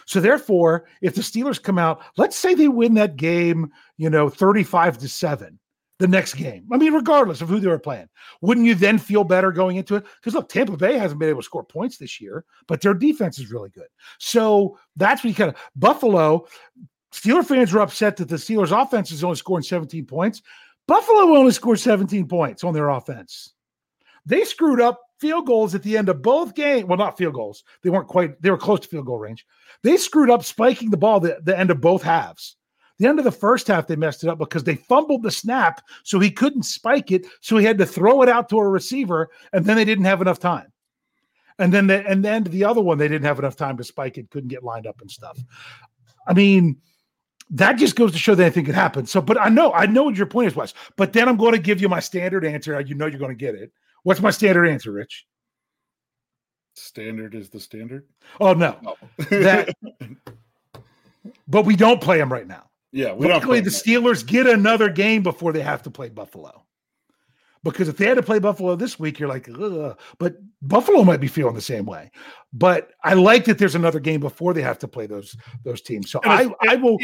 So therefore, if the Steelers come out, let's say they win that game, 35-7, the next game. I mean, regardless of who they were playing, wouldn't you then feel better going into it? Because look, Tampa Bay hasn't been able to score points this year, but their defense is really good. So that's what you kind of Buffalo. Steelers fans were upset that the Steelers offense is only scoring 17 points. Buffalo only scored 17 points on their offense. They screwed up field goals at the end of both games. Well, not field goals. They weren't quite, they were close to field goal range. They screwed up spiking the ball the end of both halves. The end of the first half, they messed it up because they fumbled the snap, so he couldn't spike it, so he had to throw it out to a receiver, and then they didn't have enough time. And then the other one, they didn't have enough time to spike it, couldn't get lined up and stuff. I mean, that just goes to show that anything could happen. So, but I know what your point is, Wes, but then I'm going to give you my standard answer. You're going to get it. What's my standard answer, Rich? Standard is the standard? Oh, no. But we don't play them right now. Yeah, we don't play them. The Steelers get another game before they have to play Buffalo. Because if they had to play Buffalo this week, you're like, ugh. But Buffalo might be feeling the same way. But I like that there's another game before they have to play those teams. So I feel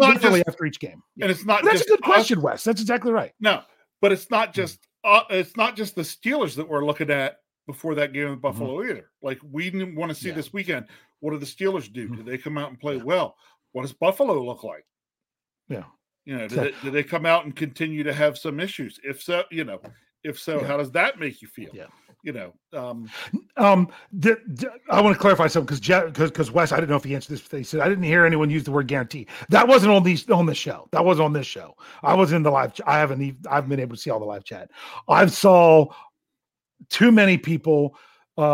differently after each game. Yeah. And it's not. That's just a good question, Wes. That's exactly right. No, but it's not just. It's not just the Steelers that we're looking at before that game with Buffalo mm-hmm. either. Like, we didn't want to see this weekend. What do the Steelers do? Mm-hmm. Do they come out and play well? What does Buffalo look like? Yeah. Do they come out and continue to have some issues? If so, how does that make you feel? Yeah. I want to clarify something because Wes, I didn't know if he answered this. He said I didn't hear anyone use the word guarantee. That wasn't on the show. That wasn't on this show. I was in the live. I haven't been able to see all the live chat. I saw too many people. Like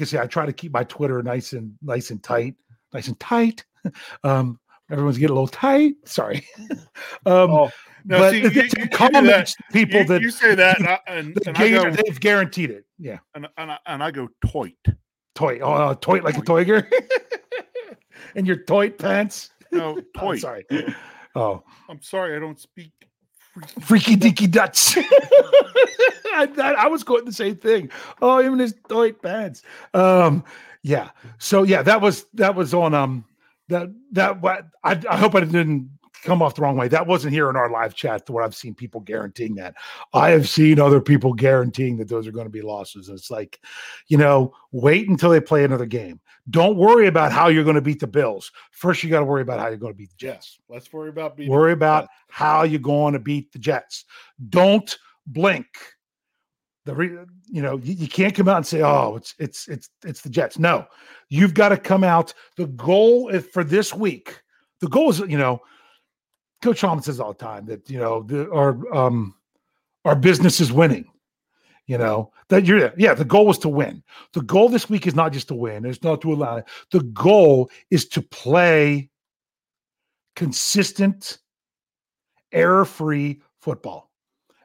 I say, I try to keep my Twitter nice and tight. Everyone's getting a little tight. Sorry. No, but see, you comments that, people that you say that, and I go, they've guaranteed it. Yeah, and I go toit. Oh, toit like a toiger, and your toit pants. No, toit. Oh, sorry. Oh, I'm sorry. I don't speak freaky deaky Dutch. I was quoting the same thing. Oh, even his toit pants. Yeah. So yeah, that was on that. I hope I didn't come off the wrong way. That wasn't here in our live chat where I've seen people guaranteeing that. I have seen other people guaranteeing that those are going to be losses. And it's like, wait until they play another game. Don't worry about how you're going to beat the Bills. First, you got to worry about how you're going to beat the Jets. Let's worry about how you're going to beat the Jets. Don't blink. You can't come out and say, oh, it's the Jets. No, you've got to come out. The goal is for this week. The goal is, Coach Tomlin says all the time that our business is winning. The goal was to win. The goal this week is not just to win; it's not to allow it. The goal is to play consistent, error-free football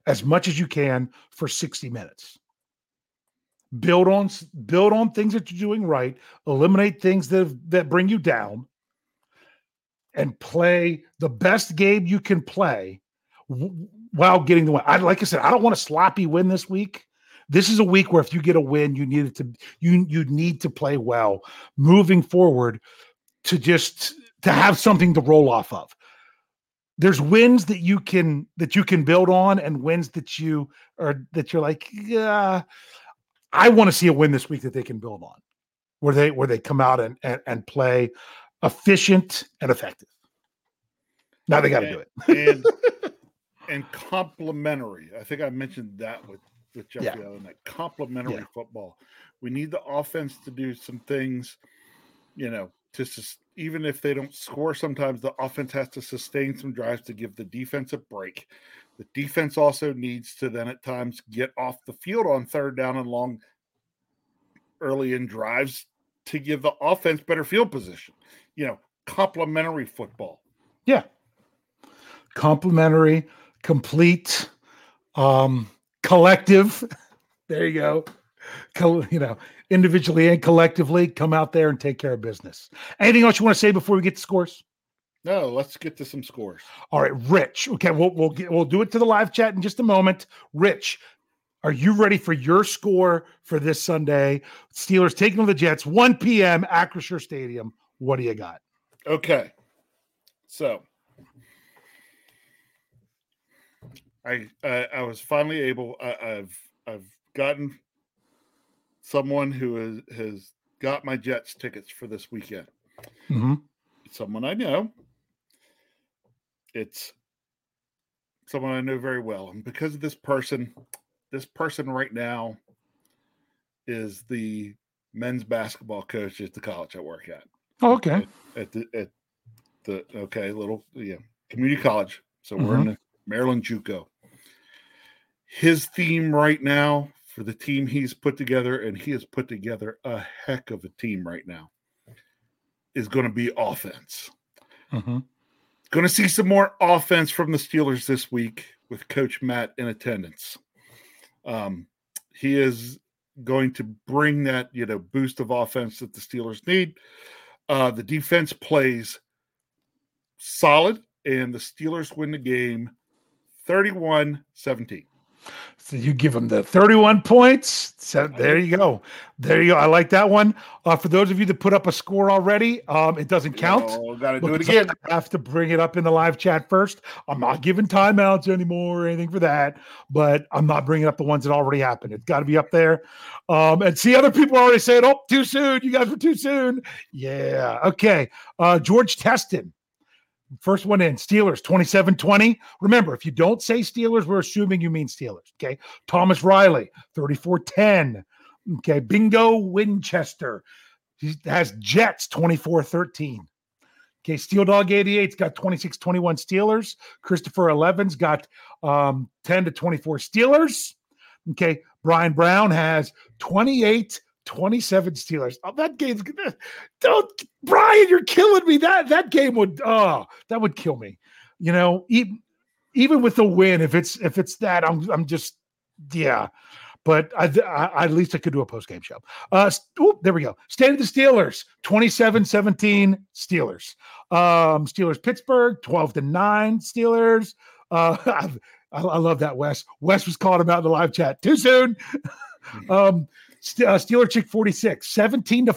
as much as you can for 60 minutes. Build on things that you're doing right. Eliminate things that bring you down. And play the best game you can play while getting the win. I don't want a sloppy win this week. This is a week where if you get a win, you need to play well moving forward to have something to roll off of. There's wins that you can build on, and wins that you're like, yeah, I want to see a win this week that they can build on, where they come out and play efficient and effective. Now they got to do it. and complimentary. I think I mentioned that with Jeff the other night. Complimentary football. We need the offense to do some things, even if they don't score sometimes, the offense has to sustain some drives to give the defense a break. The defense also needs to then at times get off the field on third down and long early in drives to give the offense better field position. Complementary football. Yeah. Complementary, complete, collective. There you go. Individually and collectively, come out there and take care of business. Anything else you want to say before we get to scores? No, let's get to some scores. All right, Rich. Okay, we'll do it to the live chat in just a moment. Rich, are you ready for your score for this Sunday? Steelers taking on the Jets, 1 p.m. Acrisure Stadium. What do you got? Okay, so I was finally able. I've gotten someone who has got my Jets tickets for this weekend. Mm-hmm. Someone I know. It's someone I know very well. And because of this person right now is the men's basketball coach at the college I work at. Oh, okay. At the community college. So we're in the Maryland JUCO. His theme right now for the team he's put together, and he has put together a heck of a team right now, is going to be offense. Mm-hmm. Going to see some more offense from the Steelers this week with Coach Matt in attendance. He is going to bring that, boost of offense that the Steelers need. The defense plays solid, and the Steelers win the game 31-17. So you give them the 31 points. So there you go. I like that one. For those of you that put up a score already, it doesn't count. Got to do it again. I have to bring it up in the live chat first. I'm not giving timeouts anymore or anything for that, but I'm not bringing up the ones that already happened. It's got to be up there. And see, other people already saying, oh, too soon. You guys were too soon. Yeah. Okay. George Teston. First one in, Steelers, 27-20. Remember, if you don't say Steelers, we're assuming you mean Steelers, okay? Thomas Riley, 34-10. Okay, Bingo Winchester. He has Jets, 24-13. Okay, Steel Dog 88's got 26-21 Steelers. Christopher 11's got 10-24 Steelers. Okay, Brian Brown has 28-27 Steelers. Oh, that game's gonna don't Brian, you're killing me. That game would that would kill me. Even with the win, if it's that, I'm just yeah. But I at least I could do a post game show. There we go. State of the Steelers, 27-17 Steelers. Steelers Pittsburgh, 12-9 Steelers. I love that, Wes. Wes was calling him out in the live chat too soon. Steeler Chick 46, 17-14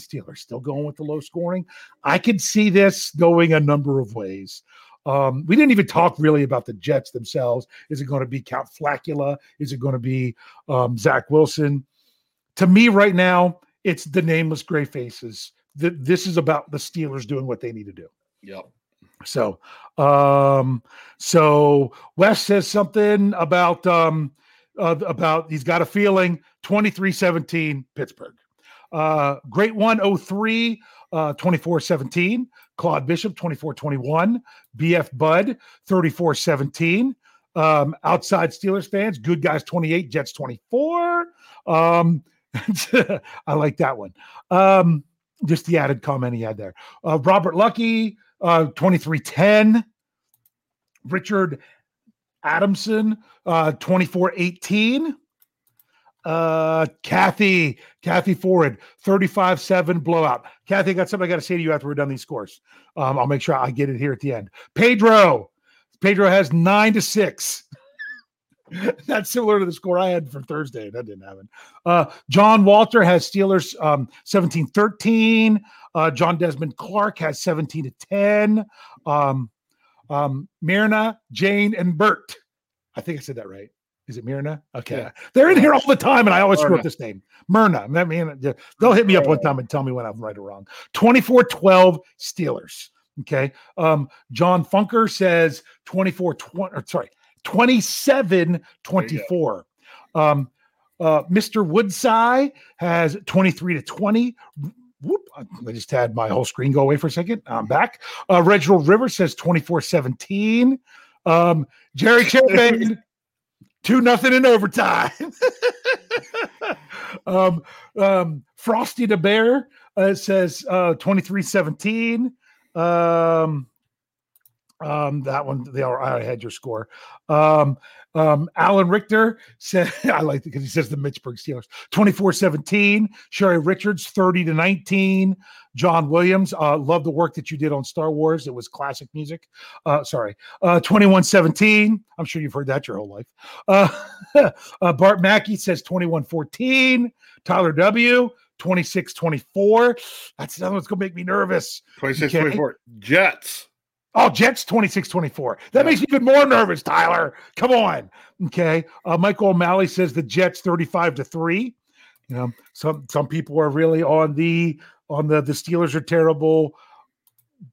Steelers, still going with the low scoring. I could see this going a number of ways. We didn't even talk really about the Jets themselves. Is it going to be Count Flacula? Is it going to be Zach Wilson? To me right now, it's the nameless gray faces. This is about the Steelers doing what they need to do. Yep. So Wes says something about he's got a feeling 23-17 Pittsburgh. Great 103, 24-17. Claude Bishop, 24-21. BF Bud, 34-17. Outside Steelers fans, good guys, 28, Jets, 24. I like that one. Just the added comment he had there. Robert Lucky, 23-10. Richard Adamson, 24-18. Kathy Ford, 35-7 blowout. Kathy, I got something I got to say to you after we're done these scores. I'll make sure I get it here at the end. Pedro has 9-6. That's similar to the score I had for Thursday. That didn't happen. John Walter has Steelers 17-13. John Desmond Clark has 17-10. Myrna, Jane, and Bert. I think I said that right. Is it Myrna? Okay. Yeah. They're in here all the time, and I always screw up this name. Myrna. I mean, they'll hit me up one time and tell me when I'm right or wrong. 24-12 Steelers. Okay. John Funker says 27-24. Mr. Woodside has 23-20. Whoop, I just had my whole screen go away for a second. I'm back. Reginald Rivers says 24-17. Jerry Chapman, 2-0 in overtime. Frosty the Bear says 23-17. That one, they are. I had your score. Alan Richter said, I like it because he says the Pittsburgh Steelers 24-17. Sherry Richards 30-19. John Williams, love the work that you did on Star Wars. It was classic music. 21-17. I'm sure you've heard that your whole life. Bart Mackey says 21-14. Tyler W. 26-24. That's another one's gonna make me nervous. 26-24. Jets. Oh, Jets 26-24. That makes me even more nervous, Tyler. Come on. Okay. Michael O'Malley says the Jets 35-3. You know, some people are really on the Steelers are terrible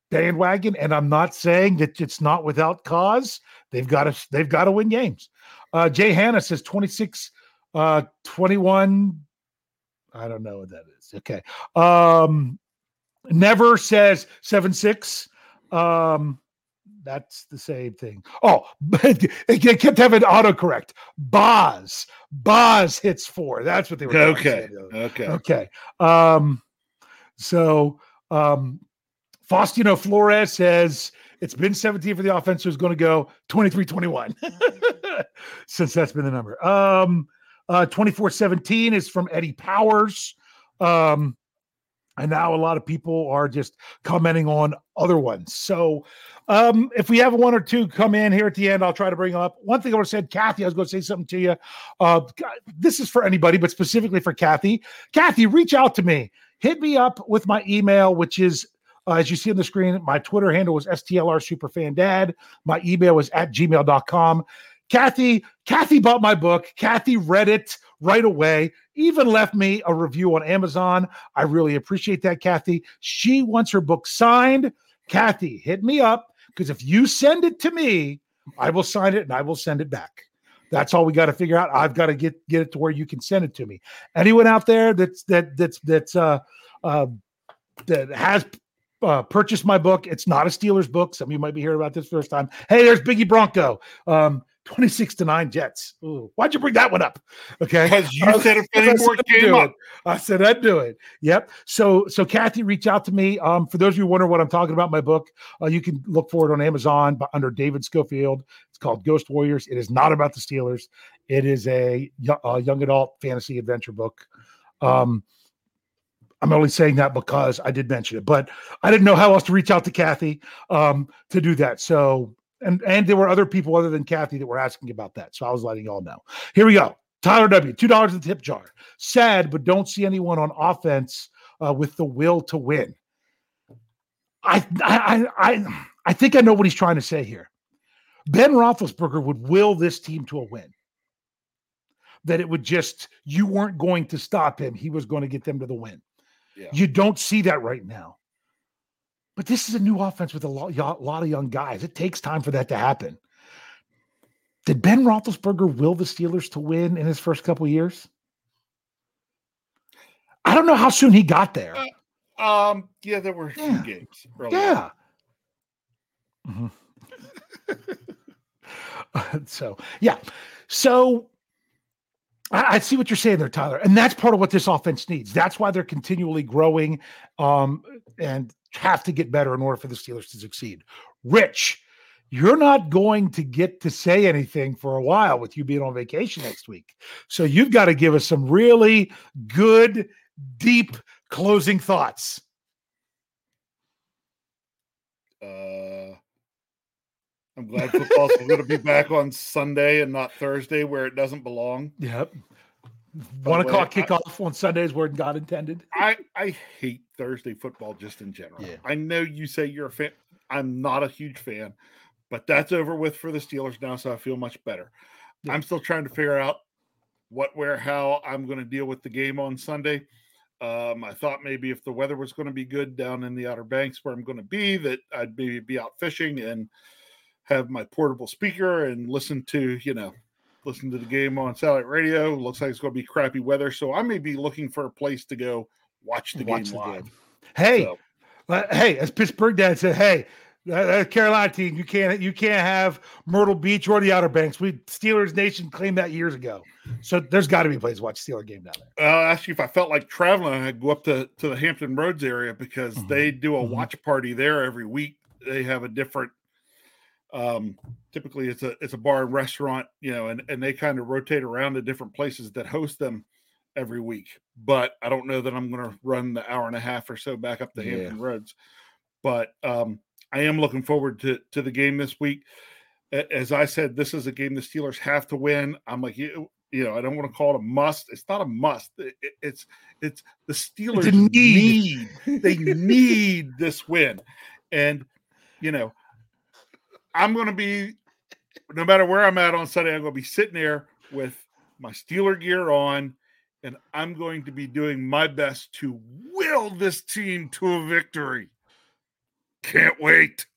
bandwagon, and I'm not saying that it's not without cause. They've got to win games. Jay Hanna says 26-21. I don't know what that is. Okay. Never says 7-6. That's the same thing. Oh, they kept having autocorrect. Boz hits 4. That's what they were doing. Okay. So Faustino Flores says it's been 17 for the offense, so it's going to go 23-21 since that's been the number. 24-17 is from Eddie Powers. And now a lot of people are just commenting on other ones. So if we have one or two come in here at the end, I'll try to bring them up. One thing I said, Kathy, I was going to say something to you. This is for anybody, but specifically for Kathy. Kathy, reach out to me. Hit me up with my email, which is, as you see on the screen, my Twitter handle was STLRSuperFanDad. My email was @gmail.com. Kathy bought my book. Kathy read it right away, even left me a review on Amazon. I really appreciate that, Kathy. She wants her book signed. Kathy, hit me up, because if you send it to me, I will sign it and I will send it back. That's all we got to figure out. I've got to get it to where you can send it to me. Anyone out there that has purchased my book, it's not a Steelers book. Some of you might be hearing about this first time. Hey, there's Biggie Bronco. 26-9 Jets. Ooh, why'd you bring that one up? Okay, because you said if any more came up, I said I'd do it. Yep. So Kathy, reach out to me. For those of you who wonder what I'm talking about, my book, you can look for it on Amazon, but under David Schofield. It's called Ghost Warriors. It is not about the Steelers. It is a young adult fantasy adventure book. I'm only saying that because I did mention it, but I didn't know how else to reach out to Kathy to do that. So. And there were other people other than Kathy that were asking about that. So I was letting y'all know. Here we go. Tyler W., $2 in the tip jar. Sad, but don't see anyone on offense with the will to win. I think I know what he's trying to say here. Ben Roethlisberger would will this team to a win. That it would just, you weren't going to stop him. He was going to get them to the win. Yeah. You don't see that right now. But this is a new offense with a lot of young guys. It takes time for that to happen. Did Ben Roethlisberger will the Steelers to win in his first couple of years? I don't know how soon he got there. There were a few games. Probably. Yeah. Mm-hmm. So I see what you're saying there, Tyler. And that's part of what this offense needs. That's why they're continually growing and have to get better in order for the Steelers to succeed. Rich, you're not going to get to say anything for a while with you being on vacation next week. So you've got to give us some really good, deep closing thoughts. I'm glad football's going to be back on Sunday and not Thursday where it doesn't belong. Yep. 1 o'clock kickoff on Sundays where God intended. I hate Thursday football just in general. Yeah. I know you say you're a fan. I'm not a huge fan, but that's over with for the Steelers now, so I feel much better. Yeah. I'm still trying to figure out what, where, how I'm going to deal with the game on Sunday. I thought maybe if the weather was going to be good down in the Outer Banks where I'm going to be, that I'd maybe be out fishing and have my portable speaker and listen to the game on satellite radio. Looks like it's going to be crappy weather, so I may be looking for a place to go watch the game live. Hey, as Pittsburgh Dad said, hey, that Carolina team, you can't have Myrtle Beach or the Outer Banks. We Steelers Nation claimed that years ago, so there's got to be a place to watch Steelers game down there. I'll ask you if I felt like traveling. I'd go up to the Hampton Roads area because they do a watch party there every week. They have a different Typically it's a bar and restaurant, you know, and they kind of rotate around to different places that host them every week. But I don't know that I'm going to run the hour and a half or so back up the Hampton Roads. But I am looking forward to the game this week. As I said, this is a game the Steelers have to win. I'm like, you know, I don't want to call it a must. It's not a must. It's the Steelers need this win. And, you know, I'm going to be, no matter where I'm at on Sunday, I'm going to be sitting there with my Steeler gear on, and I'm going to be doing my best to will this team to a victory. Can't wait.